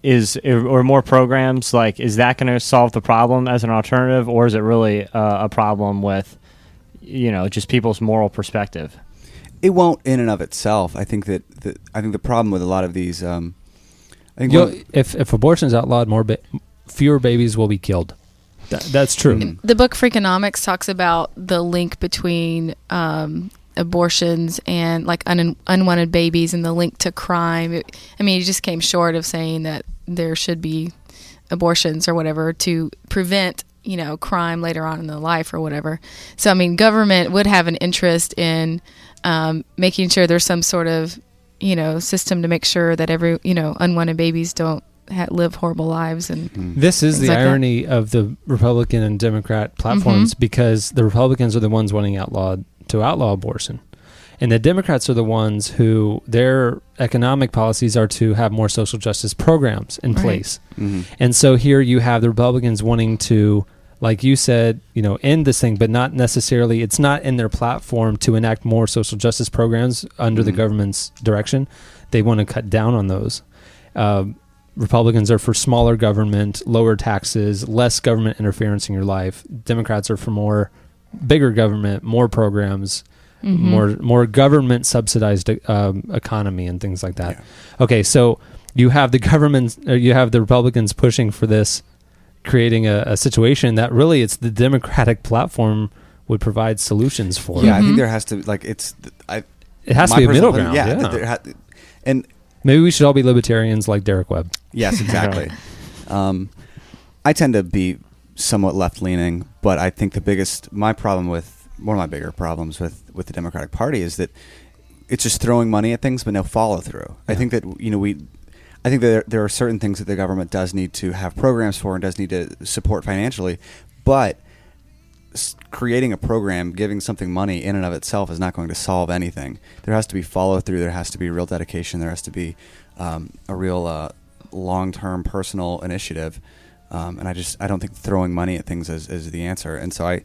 is or more programs, like, is that going to solve the problem as an alternative, or is it really uh, a problem with, you know, just people's moral perspective? It won't in and of itself. I think that the, I think the problem with a lot of these... Um, I think well, if, if abortion is outlawed, more ba- fewer babies will be killed. That, that's true. The book Freakonomics talks about the link between um, abortions and like un- unwanted babies and the link to crime. It, I mean, he just came short of saying that there should be abortions or whatever to prevent, you know, crime later on in the life or whatever. So, I mean, government would have an interest in um, making sure there's some sort of, you know, system to make sure that every, you know, unwanted babies don't live horrible lives. And this is the like irony that. Of the Republican and Democrat platforms mm-hmm. because the Republicans are the ones wanting outlawed to outlaw abortion, and the Democrats are the ones who their economic policies are to have more social justice programs in right. place mm-hmm. and so here you have the Republicans wanting to, like you said, you know, end this thing, but not necessarily, it's not in their platform to enact more social justice programs under mm-hmm. the government's direction. They want to cut down on those. um uh, Republicans are for smaller government, lower taxes, less government interference in your life. Democrats are for more bigger government, more programs, mm-hmm. more more government subsidized um, economy and things like that. Yeah. Okay, so you have the government, or you have the Republicans pushing for this, creating a, a situation that really it's the Democratic platform would provide solutions for. Yeah, mm-hmm. I think there has to like it's. I, it has to be a middle ground. Yeah, yeah. There ha- and maybe we should all be libertarians like Derek Webb. Yes, exactly. um, I tend to be somewhat left leaning, but I think the biggest my problem with one of my bigger problems with, with the Democratic Party is that it's just throwing money at things, but no follow through. Yeah. I think that you know we. I think that there, there are certain things that the government does need to have programs for and does need to support financially, but s- creating a program, giving something money in and of itself is not going to solve anything. There has to be follow through. There has to be real dedication. There has to be um, a real uh, long-term personal initiative. Um, and I just, I don't think throwing money at things is, is the answer. And so I,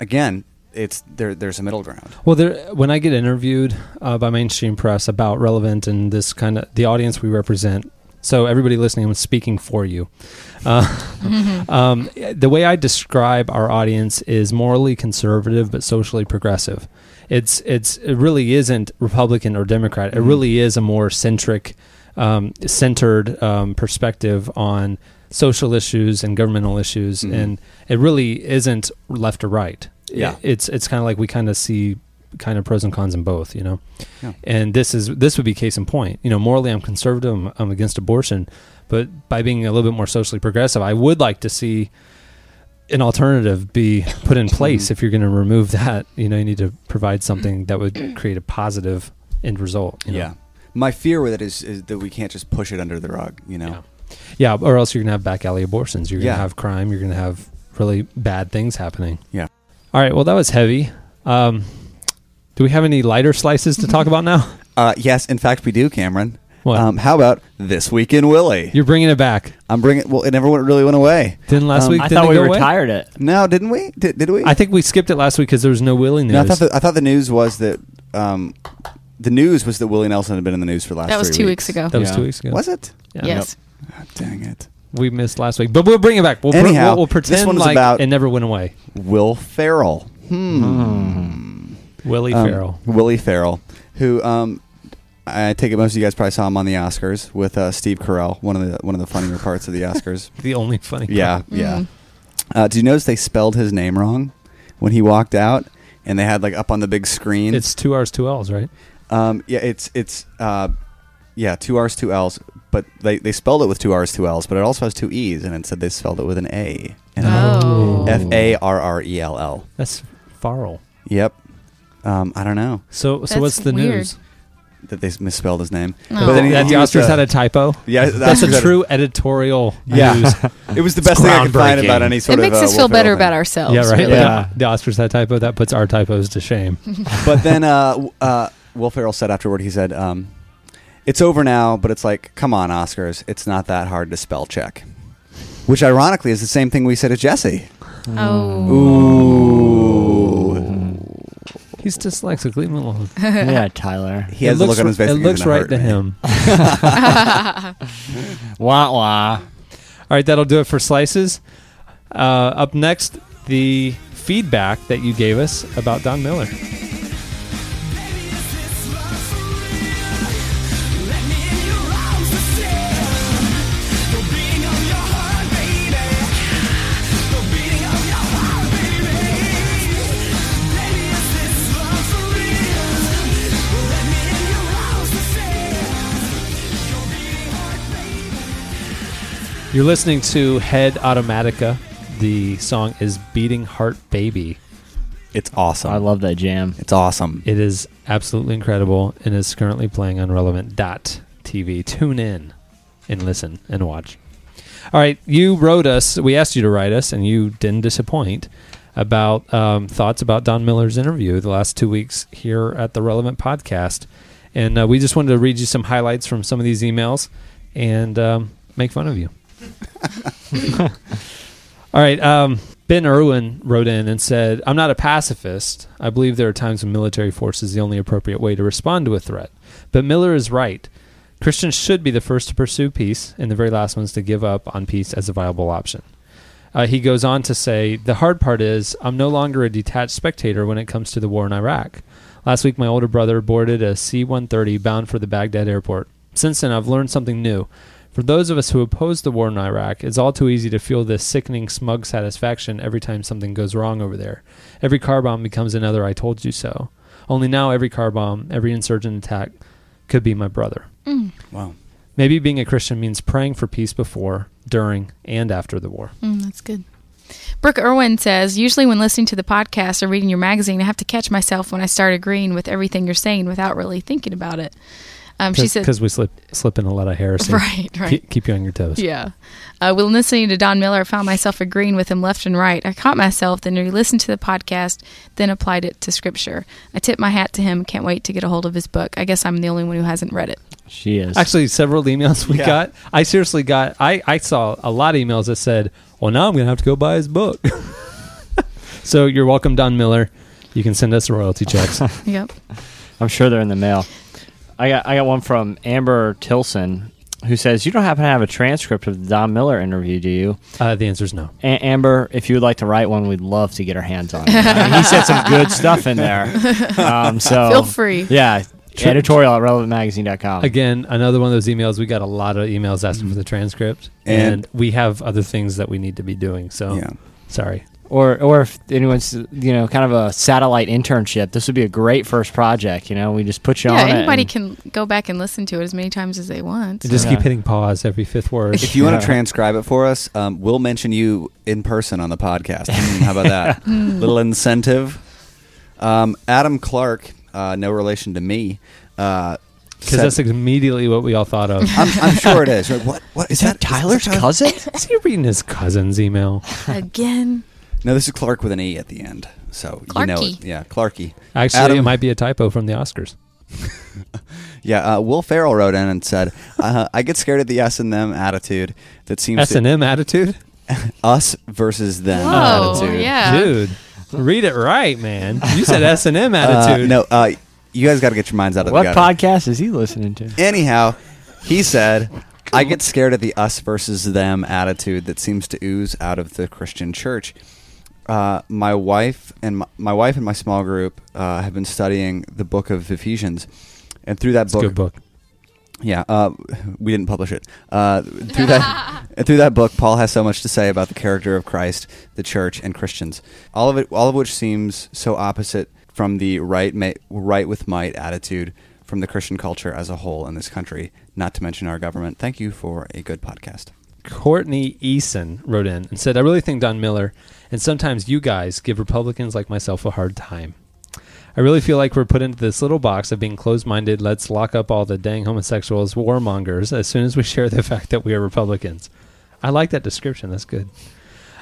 again, it's there. There's a middle ground. Well, there, when I get interviewed uh, by mainstream press about Relevant and this kind of the audience we represent, so everybody listening, I'm speaking for you. Uh, mm-hmm. um, the way I describe our audience is morally conservative but socially progressive. It's it's it really isn't Republican or Democrat. It mm-hmm. really is a more centric, um, centered um, perspective on social issues and governmental issues, mm-hmm. and it really isn't left or right. Yeah, it's it's kind of like we kind of see kind of pros and cons in both, you know. Yeah. And this is this would be case in point. You know, morally I'm conservative, I'm, I'm against abortion, but by being a little bit more socially progressive, I would like to see an alternative be put in place. Mm-hmm. If you're going to remove that, you know, you need to provide something that would create a positive end result. You know? Yeah, my fear with it is, is that we can't just push it under the rug, you know. Yeah, yeah, or else you're going to have back alley abortions. You're going to yeah. have crime. You're going to have really bad things happening. Yeah. All right, well, that was heavy. Um, do we have any lighter slices to talk about now? Uh, yes, in fact, we do, Cameron. What? Um, how about This Week in Willie? You're bringing it back. I'm bringing it. Well, it never really went away. Didn't last um, week? I didn't thought we retired away? It. No, didn't we? Did, did we? I think we skipped it last week because there was no Willie news. No, I, thought the, I thought the news was that um, the news was that Willie Nelson had been in the news for the last. That was two weeks. weeks ago. That yeah. was two weeks ago. Was it? Yeah. Yes. Nope. Oh, dang it. We missed last week, but we'll bring it back. We'll, Anyhow, pr- we'll, we'll pretend like about it never went away. Will Ferrell. Hmm. Mm. Willie um, Ferrell. Willie Ferrell, who um, I take it most of you guys probably saw him on the Oscars with uh, Steve Carell, one of the one of the funnier parts of the Oscars. The only funny part. Yeah, yeah. Mm. Uh, do you notice they spelled his name wrong when he walked out, and they had like up on the big screen? It's two R's, two L's, right? Um, yeah, it's it's uh, yeah, two R's, two L's. But they, they spelled it with two R's, two L's, but it also has two E's, and it said they spelled it with an A. And oh. F A R R E L L. That's Farrell. Yep. Um, I don't know. So so that's what's the weird. News? That they misspelled his name. No. But then that the Oscars had a typo? Yeah. That's a true a, editorial yeah. news. It was the best thing I could find about any sort of... It makes of, uh, us feel Wolf better thing. About ourselves. Yeah, right? Really. Yeah. The, the Oscars had a typo. That puts our typos to shame. But then uh, uh, Will Ferrell said afterward, he said... Um, it's over now, but it's like, come on, Oscars. It's not that hard to spell check. Which, ironically, is the same thing we said to Jesse. Oh. Ooh. He's dyslexic. Leave him alone. Yeah, Tyler. He has a look on his face. It looks right to him. Wah, wah. All right, that'll do it for Slices. Uh, up next, the feedback that you gave us about Don Miller. You're listening to Head Automatica. The song is Beating Heart Baby. It's awesome. I love that jam. It's awesome. It is absolutely incredible and is currently playing on Relevant dot T V. Tune in and listen and watch. All right, you wrote us. We asked you to write us, and you didn't disappoint about um, thoughts about Don Miller's interview the last two weeks here at the Relevant Podcast. And uh, we just wanted to read you some highlights from some of these emails and um, make fun of you. All right, um, Ben Irwin wrote in and said, I'm not a pacifist. I believe there are times when military force is the only appropriate way to respond to a threat. But Miller is right. Christians should be the first to pursue peace and the very last ones to give up on peace as a viable option. Uh, he goes on to say, the hard part is I'm no longer a detached spectator when it comes to the war in Iraq. Last week, my older brother boarded a C one thirty bound for the Baghdad airport. Since then, I've learned something new. For those of us who oppose the war in Iraq, it's all too easy to feel this sickening, smug satisfaction every time something goes wrong over there. Every car bomb becomes another I told you so. Only now every car bomb, every insurgent attack could be my brother. Mm. Wow. Maybe being a Christian means praying for peace before, during, and after the war. Mm, that's good. Brooke Irwin says, usually when listening to the podcast or reading your magazine, I have to catch myself when I start agreeing with everything you're saying without really thinking about it. Um, Cause, she said, because we slip slip in a lot of heresy. Right, right. Keep, keep you on your toes. Yeah. Uh, when listening to Don Miller, I found myself agreeing with him left and right. I caught myself, then re-listened to the podcast, then applied it to scripture. I tip my hat to him. Can't wait to get a hold of his book. I guess I'm the only one who hasn't read it. She is. Actually, several emails we yeah. got. I seriously got, I, I saw a lot of emails that said, well, now I'm going to have to go buy his book. So you're welcome, Don Miller. You can send us royalty checks. Yep. I'm sure they're in the mail. I got I got one from Amber Tilson, who says, you don't happen to have a transcript of the Don Miller interview, do you? Uh, the answer is no. A- Amber, if you would like to write one, we'd love to get our hands on it. I mean, he said some good stuff in there. Um, so feel free. Yeah. Editorial at relevant magazine dot com. Again, another one of those emails. We got a lot of emails asking mm-hmm. for the transcript, and, and we have other things that we need to be doing, so yeah. Sorry. Or or if anyone's, you know, kind of a satellite internship, this would be a great first project, you know? We just put you yeah, on it. Yeah, anybody can go back and listen to it as many times as they want. So. Just keep yeah. hitting pause every fifth word. If you yeah. want to transcribe it for us, um, we'll mention you in person on the podcast. How about that? Little incentive. Um, Adam Clark, uh, no relation to me, uh, because that's immediately what we all thought of. I'm, I'm sure it is. Like, what? What is, is that? that Tyler's is cousin? Is he reading his cousin's email again? No, this is Clark with an E at the end. So Clarky. You know it. Yeah, Clarky. Actually, Adam, it might be a typo from the Oscars. yeah, uh, Will Ferrell wrote in and said, uh, I get scared at the S and them attitude that seems S and M to, attitude? Us versus them Whoa, attitude. Yeah. Dude, read it right, man. You said S and M attitude. Uh, no, uh, you guys got to get your minds out of what the gutter. What podcast is he listening to? Anyhow, he said... I get scared at the us versus them attitude that seems to ooze out of the Christian church. Uh, my wife and my, my wife and my small group uh, have been studying the book of Ephesians, and through that book, it's a good book. Yeah, uh, we didn't publish it. Uh, through that, and through that book, Paul has so much to say about the character of Christ, the church, and Christians. All of it, all of which seems so opposite from the right, ma- right with might attitude from the Christian culture as a whole in this country, not to mention our government. Thank you for a good podcast. Courtney Eason wrote in and said, I really think Don Miller and sometimes you guys give Republicans like myself a hard time. I really feel like we're put into this little box of being closed-minded. Let's lock up all the dang homosexuals, warmongers, as soon as we share the fact that we are Republicans. I like that description. That's good.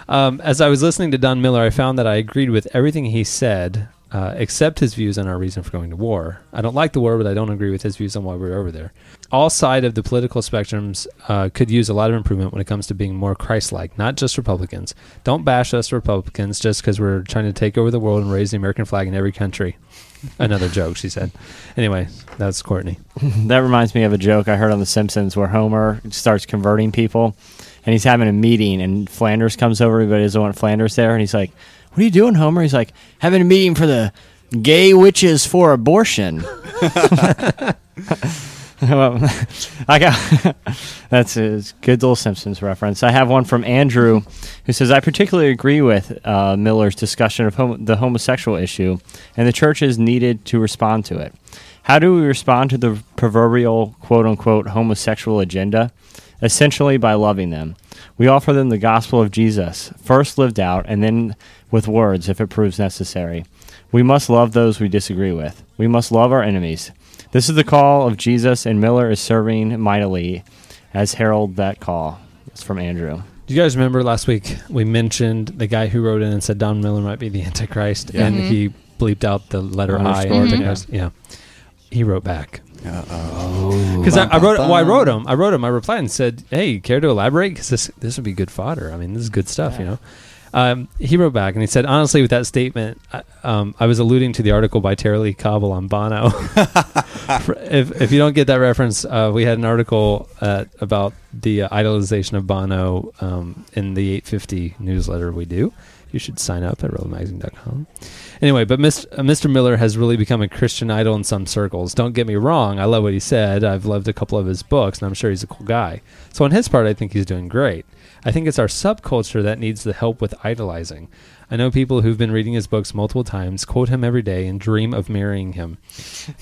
Um, as I was listening to Don Miller, I found that I agreed with everything he said, Uh, except his views on our reason for going to war. I don't like the war, but I don't agree with his views on why we're over there. All sides of the political spectrums uh, could use a lot of improvement when it comes to being more Christ-like, not just Republicans. Don't bash us Republicans just because we're trying to take over the world and raise the American flag in every country. Another joke, she said. Anyway, that's Courtney. That reminds me of a joke I heard on The Simpsons where Homer starts converting people, and he's having a meeting, and Flanders comes over, but he doesn't want Flanders there, and he's like, what are you doing, Homer? He's like, having a meeting for the gay witches for abortion. Well, I got that's a good little Simpsons reference. I have one from Andrew, who says, I particularly agree with uh, Miller's discussion of hom- the homosexual issue, and the church is needed to respond to it. How do we respond to the proverbial, quote-unquote, homosexual agenda? Essentially by loving them. We offer them the gospel of Jesus, first lived out, and then with words if it proves necessary. We must love those we disagree with. We must love our enemies. This is the call of Jesus, and Miller is serving mightily as herald that call. It's from Andrew. Do you guys remember last week we mentioned the guy who wrote in and said Don Miller might be the Antichrist, yeah. and mm-hmm. he bleeped out the letter I. Mm-hmm. Yeah, he wrote back. Uh-oh. Because I, I wrote, well, I wrote him. I wrote him. I replied and said, "Hey, care to elaborate? Because this this would be good fodder. I mean, this is good stuff, yeah. you know." Um, he wrote back and he said, "Honestly, with that statement, I, um, I was alluding to the article by Terry Lee Cobble on Bono. if if you don't get that reference, uh, we had an article uh, about the uh, idolization of Bono um, in the eight fifty newsletter we do. you should sign up at relevant magazine dot com. Anyway, but Mister Uh, Mister Miller has really become a Christian idol in some circles. Don't get me wrong. I love what he said. I've loved a couple of his books, and I'm sure he's a cool guy. So on his part, I think he's doing great. I think it's our subculture that needs the help with idolizing. I know people who've been reading his books multiple times, quote him every day, and dream of marrying him.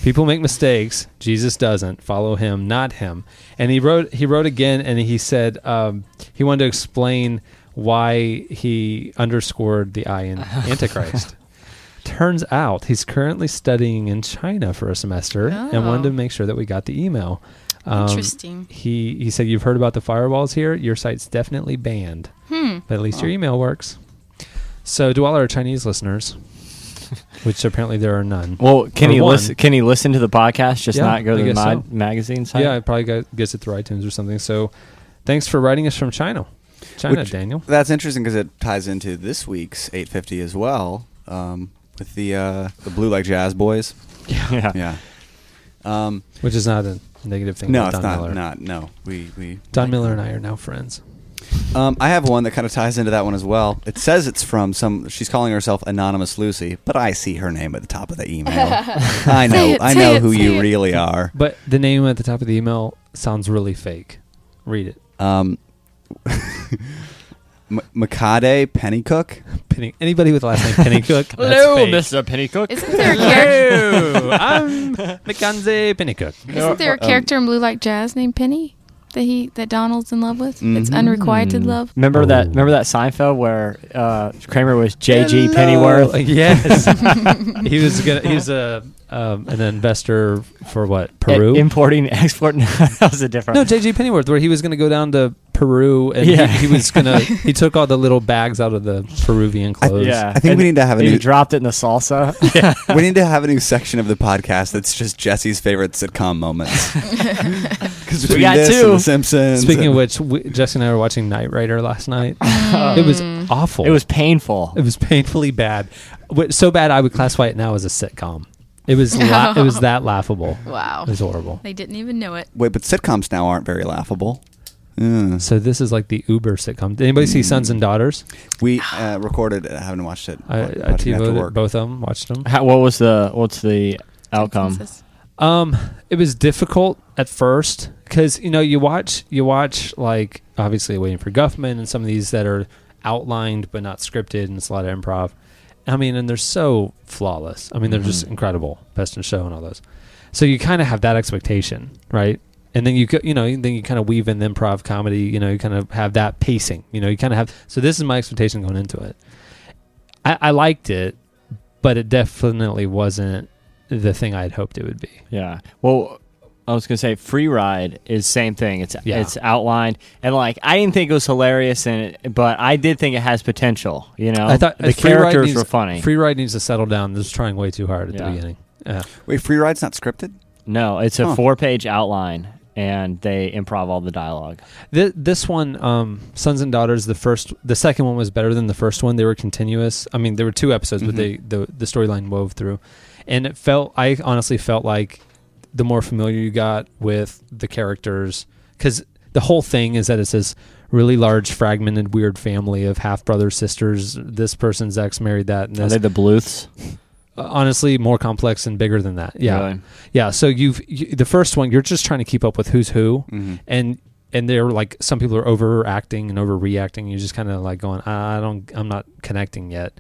People make mistakes. Jesus doesn't. Follow him, not him. And he wrote he wrote again, and he said um, he wanted to explain why he underscored the I in Antichrist. Turns out he's currently studying in China for a semester oh. and wanted to make sure that we got the email. Um, Interesting. He, he said, you've heard about the firewalls here? Your site's definitely banned. Hmm. But at least oh. your email works. So do all our Chinese listeners, which apparently there are none. Well, can he listen? Can he listen to the podcast? Just yeah, not go to the mod so. magazine site. Yeah, I probably got, gets it through iTunes or something. So, thanks for writing us from China, China, which, Daniel. That's interesting because it ties into this week's eight fifty as well um, with the uh, the Blue Like Jazz Boys. Yeah, yeah. Um, which is not a negative thing. No, it's Don not. Miller. Not no. We we Don like Miller and I are now friends. Um, I have one that kind of ties into that one as well. It says it's from some. She's calling herself Anonymous Lucy, but I see her name at the top of the email. I know, it, I know it, who you it. really are. But the name at the top of the email sounds really fake. Read it. Um, M- Makade Pennycook. Penny, anybody with the last name Pennycook? Hello, fake. Mister Pennycook. Isn't there a character? Hello, I'm Mackenzie Pennycook. Isn't there a character um, in Blue Like Jazz named Penny? That he that Donald's in love with? Mm-hmm. It's unrequited love. Remember oh. that remember that Seinfeld where uh, Kramer was J G Pennyworth? Yes. he was gonna, he was a um, an investor for what? Peru? A- importing, exporting. That was a different. No, J G Pennyworth where he was going to go down to Peru and yeah. he, he was going to he took all the little bags out of the Peruvian clothes. I, yeah. I think and we need to have a new he dropped it in the salsa. yeah. We need to have a new section of the podcast that's just Jesse's favorite sitcom moments. Cuz we got two. The Simpsons. Speaking of which, we, Jesse and I were watching Knight Rider last night. It was awful. It was painful. It was painfully bad. So bad I would classify it now as a sitcom. It was la- it was that laughable. Wow. It was horrible. They didn't even know it. Wait, but sitcoms now aren't very laughable. Mm. So this is like the Uber sitcom. Did anybody mm. see Sons and Daughters? We uh, recorded it. I haven't watched it. I, I TiVo'd both of them, watched them. How, what was the what's the outcome? Um, it was difficult at first because you know you watch you watch like obviously Waiting for Guffman and some of these that are outlined but not scripted and it's a lot of improv. I mean, and they're so flawless. I mean, they're mm-hmm. just incredible, Best in Show and all those. So you kind of have that expectation, right? And then you you know then you kind of weave in the improv comedy. You know you kind of have that pacing. You know you kind of have. So this is my expectation going into it. I, I liked it, but it definitely wasn't the thing I had hoped it would be. Yeah. Well, I was gonna say Free Ride is same thing. It's yeah. it's outlined and like I didn't think it was hilarious, and it, but I did think it has potential. You know, I thought the characters needs, were funny. Free Ride needs to settle down. They're just trying way too hard at yeah. the beginning. Yeah. Wait, Free Ride's not scripted? No, it's a huh. four page outline. And they improv all the dialogue. This, this one, um, Sons and Daughters, the first, the second one was better than the first one. They were continuous. I mean, there were two episodes, mm-hmm. but they the, the storyline wove through. And it felt, I honestly felt like the more familiar you got with the characters, because the whole thing is that it's this really large, fragmented, weird family of half brothers, sisters. This person's ex married that. And this. Are they the Bluths? Honestly, more complex and bigger than that. Yeah, really? yeah. So you've you, the first one. You're just trying to keep up with who's who, mm-hmm. and and they're like some people are overacting and overreacting. And you're just kind of like going, I don't, I'm not connecting yet.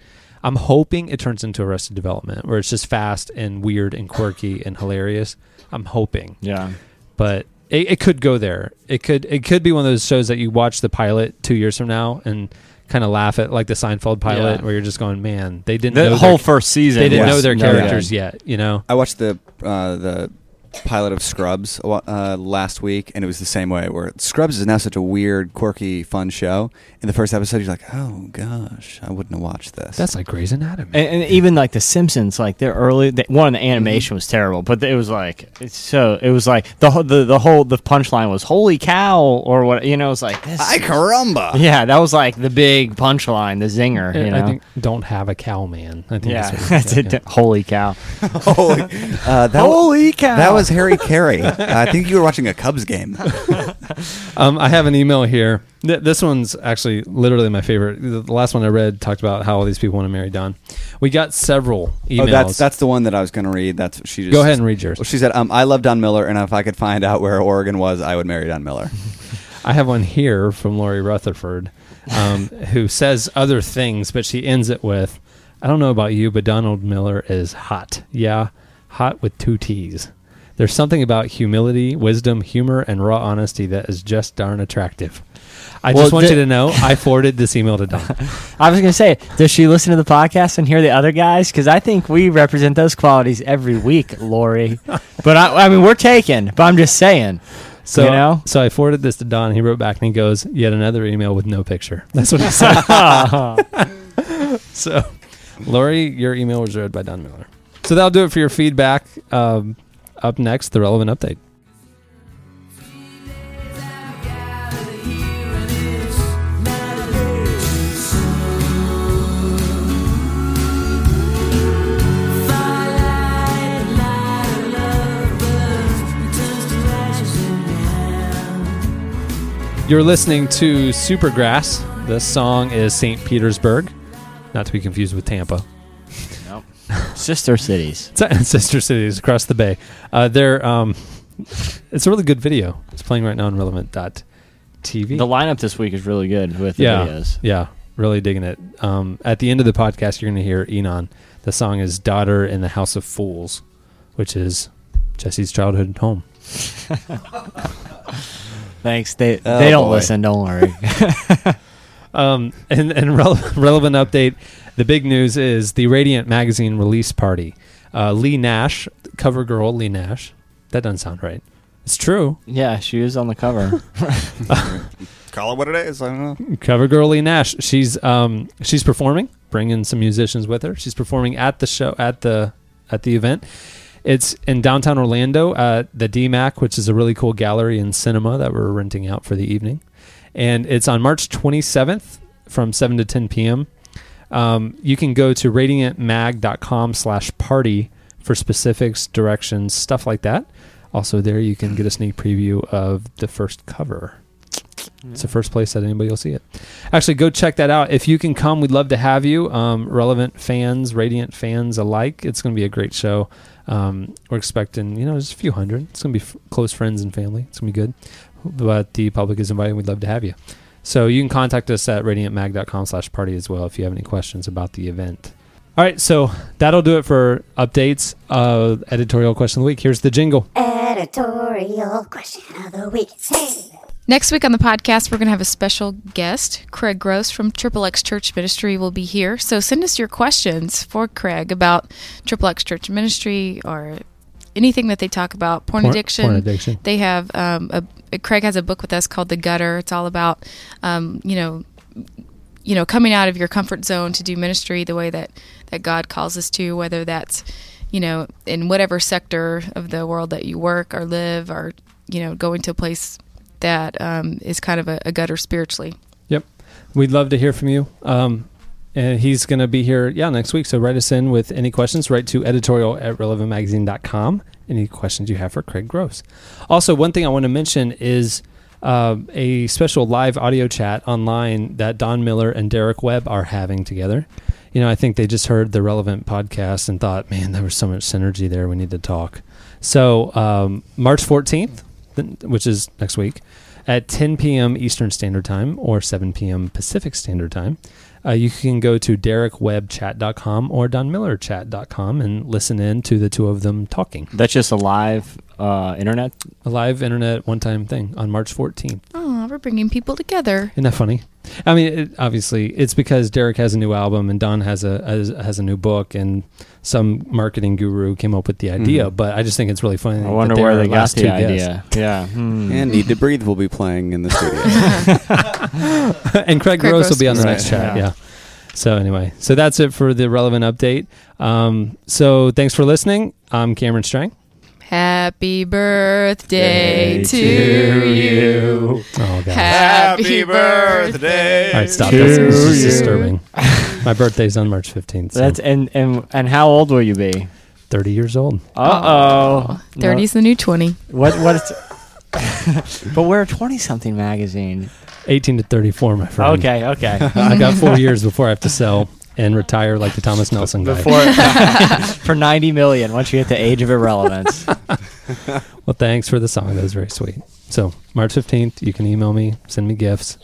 I'm hoping it turns into Arrested Development, where it's just fast and weird and quirky and hilarious. I'm hoping. Yeah, but it, it could go there. It could it could be one of those shows that you watch the pilot two years from now and kind of laugh at, like the Seinfeld pilot, yeah. where you're just going, man, they didn't. The know whole their, first season, they didn't yes. know their characters no, yeah. yet. You know, I watched the uh, the pilot of Scrubs uh, last week, and it was the same way. Where Scrubs is now such a weird, quirky, fun show. In the first episode, you're like, oh gosh, I wouldn't have watched this. That's like Grey's Anatomy, and, and even like the Simpsons. Like their early they, one, the animation was terrible, but it was like it's so. It was like the the the whole the punchline was "Holy cow!" or what you know. It was like this. Ay caramba! Yeah, that was like the big punchline, the zinger. Yeah, you know? I think don't have a cow, man. I think yeah, that's, that's it. Yeah. Holy cow! holy, uh, that holy cow! That was Harry Carey. uh, I think you were watching a Cubs game. um, I have an email here. This one's actually literally my favorite. The last one I read talked about how all these people want to marry Don. We got several emails. Oh, that's that's the one that I was going to read. That's she. Just, Go ahead and read yours. Well, she said, um, I love Don Miller, and if I could find out where Oregon was, I would marry Don Miller. I have one here from Lori Rutherford, um, who says other things, but she ends it with, I don't know about you, but Donald Miller is hot. Yeah, hot with two T's. There's something about humility, wisdom, humor, and raw honesty that is just darn attractive. I well, just want the, you to know, I forwarded this email to Don. I was going to say, does she listen to the podcast and hear the other guys? Because I think we represent those qualities every week, Lori. But, I, I mean, we're taken, but I'm just saying. So, you know? So I forwarded this to Don. He wrote back, and he goes, yet another email with no picture. That's what he said. So, Lori, your email was read by Don Miller. So that'll do it for your feedback. Um, up next, the Relevant Update. You're listening to Supergrass. The song is Saint Petersburg, not to be confused with Tampa. Nope. Sister cities. Sister cities across the bay. Uh, they're, um, it's a really good video. It's playing right now on relevant dot t v. The lineup this week is really good with the yeah, videos. Yeah, really digging it. Um, at the end of the podcast, you're going to hear Enon. The song is Daughter in the House of Fools, which is Jesse's childhood home. Thanks. They oh they don't boy. listen. Don't worry. um, and and rele- relevant update. The big news is the Relevant Magazine release party. Uh, Lee Nash, cover girl Lee Nash. That doesn't sound right. It's true. Yeah, she is on the cover. Call it what it is. I don't know. Cover girl Lee Nash. She's um she's performing, bringing some musicians with her. She's performing at the show at the at the event. It's in downtown Orlando at the D MAC, which is a really cool gallery and cinema that we're renting out for the evening. And it's on March twenty-seventh from seven to ten p.m. Um, you can go to relevant mag dot com slash party for specifics, directions, stuff like that. Also there, you can get a sneak preview of the first cover. It's the first place that anybody will see it. Actually, go check that out. If you can come, we'd love to have you. Um, Relevant fans, Relevant fans alike. It's going to be a great show. Um, we're expecting, you know, just a few hundred. It's going to be f- close friends and family. It's going to be good. But the public is invited. We'd love to have you. So you can contact us at relevant mag dot com slash party as well if you have any questions about the event. All right, so that'll do it for updates. Uh, editorial question of the week. Here's the jingle. Editorial question of the week. Hey. Next week on the podcast, we're going to have a special guest. Craig Gross from Triple X Church Ministry will be here. So send us your questions for Craig about Triple X Church Ministry or anything that they talk about. Porn, porn addiction. Porn addiction. They have um, a, a Craig has a book with us called The Gutter. It's all about um, you know, you know, coming out of your comfort zone to do ministry the way that that God calls us to, whether that's you know in whatever sector of the world that you work or live, or you know going to a place that um, is kind of a, a gutter spiritually. Yep. We'd love to hear from you. Um, and he's going to be here, yeah, next week. So write us in with any questions. Write to editorial at relevant magazine dot com. Any questions you have for Craig Gross. Also, one thing I want to mention is uh, a special live audio chat online that Don Miller and Derek Webb are having together. You know, I think they just heard the Relevant podcast and thought, man, there was so much synergy there. We need to talk. So um, March fourteenth, which is next week, at ten p.m. Eastern Standard Time or seven p.m. Pacific Standard Time. Uh, you can go to derek webb chat dot com or don miller chat dot com and listen in to the two of them talking. That's just a live uh, internet? A live internet one-time thing on March fourteenth. Oh, we're bringing people together. Isn't that funny? I mean, it, obviously, it's because Derek has a new album and Don has a has, has a new book, and some marketing guru came up with the idea. Mm. But I just think it's really funny. I wonder that where they got the idea. Guests. Yeah, mm. And Need to Breathe will be playing in the studio, and Craig, Craig Gross will be on the right. next chat. Yeah. yeah. So anyway, so that's it for the Relevant Update. Um, so thanks for listening. I'm Cameron Strang. Happy birthday to you. Oh, God. Happy birthday. All right, stop. This is disturbing. My birthday's on March fifteenth. So. That's and, and and how old will you be? thirty years old. Uh-oh. thirty's no. the new twenty. What what is But we're a twenty-something magazine. eighteen to thirty-four, my friend. Okay, okay. I got four years before I have to sell and retire like the Thomas Nelson guy. Before, for ninety million dollars once you hit the age of irrelevance. Well, thanks for the song. That was very sweet. So, March fifteenth, you can email me, send me gifts,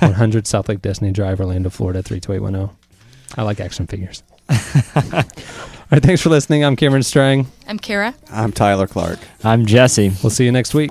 one hundred South Lake Destiny Drive, Orlando, Florida, three two eight one zero. I like action figures. All right, thanks for listening. I'm Cameron Strang. I'm Kara. I'm Tyler Clark. I'm Jesse. We'll see you next week.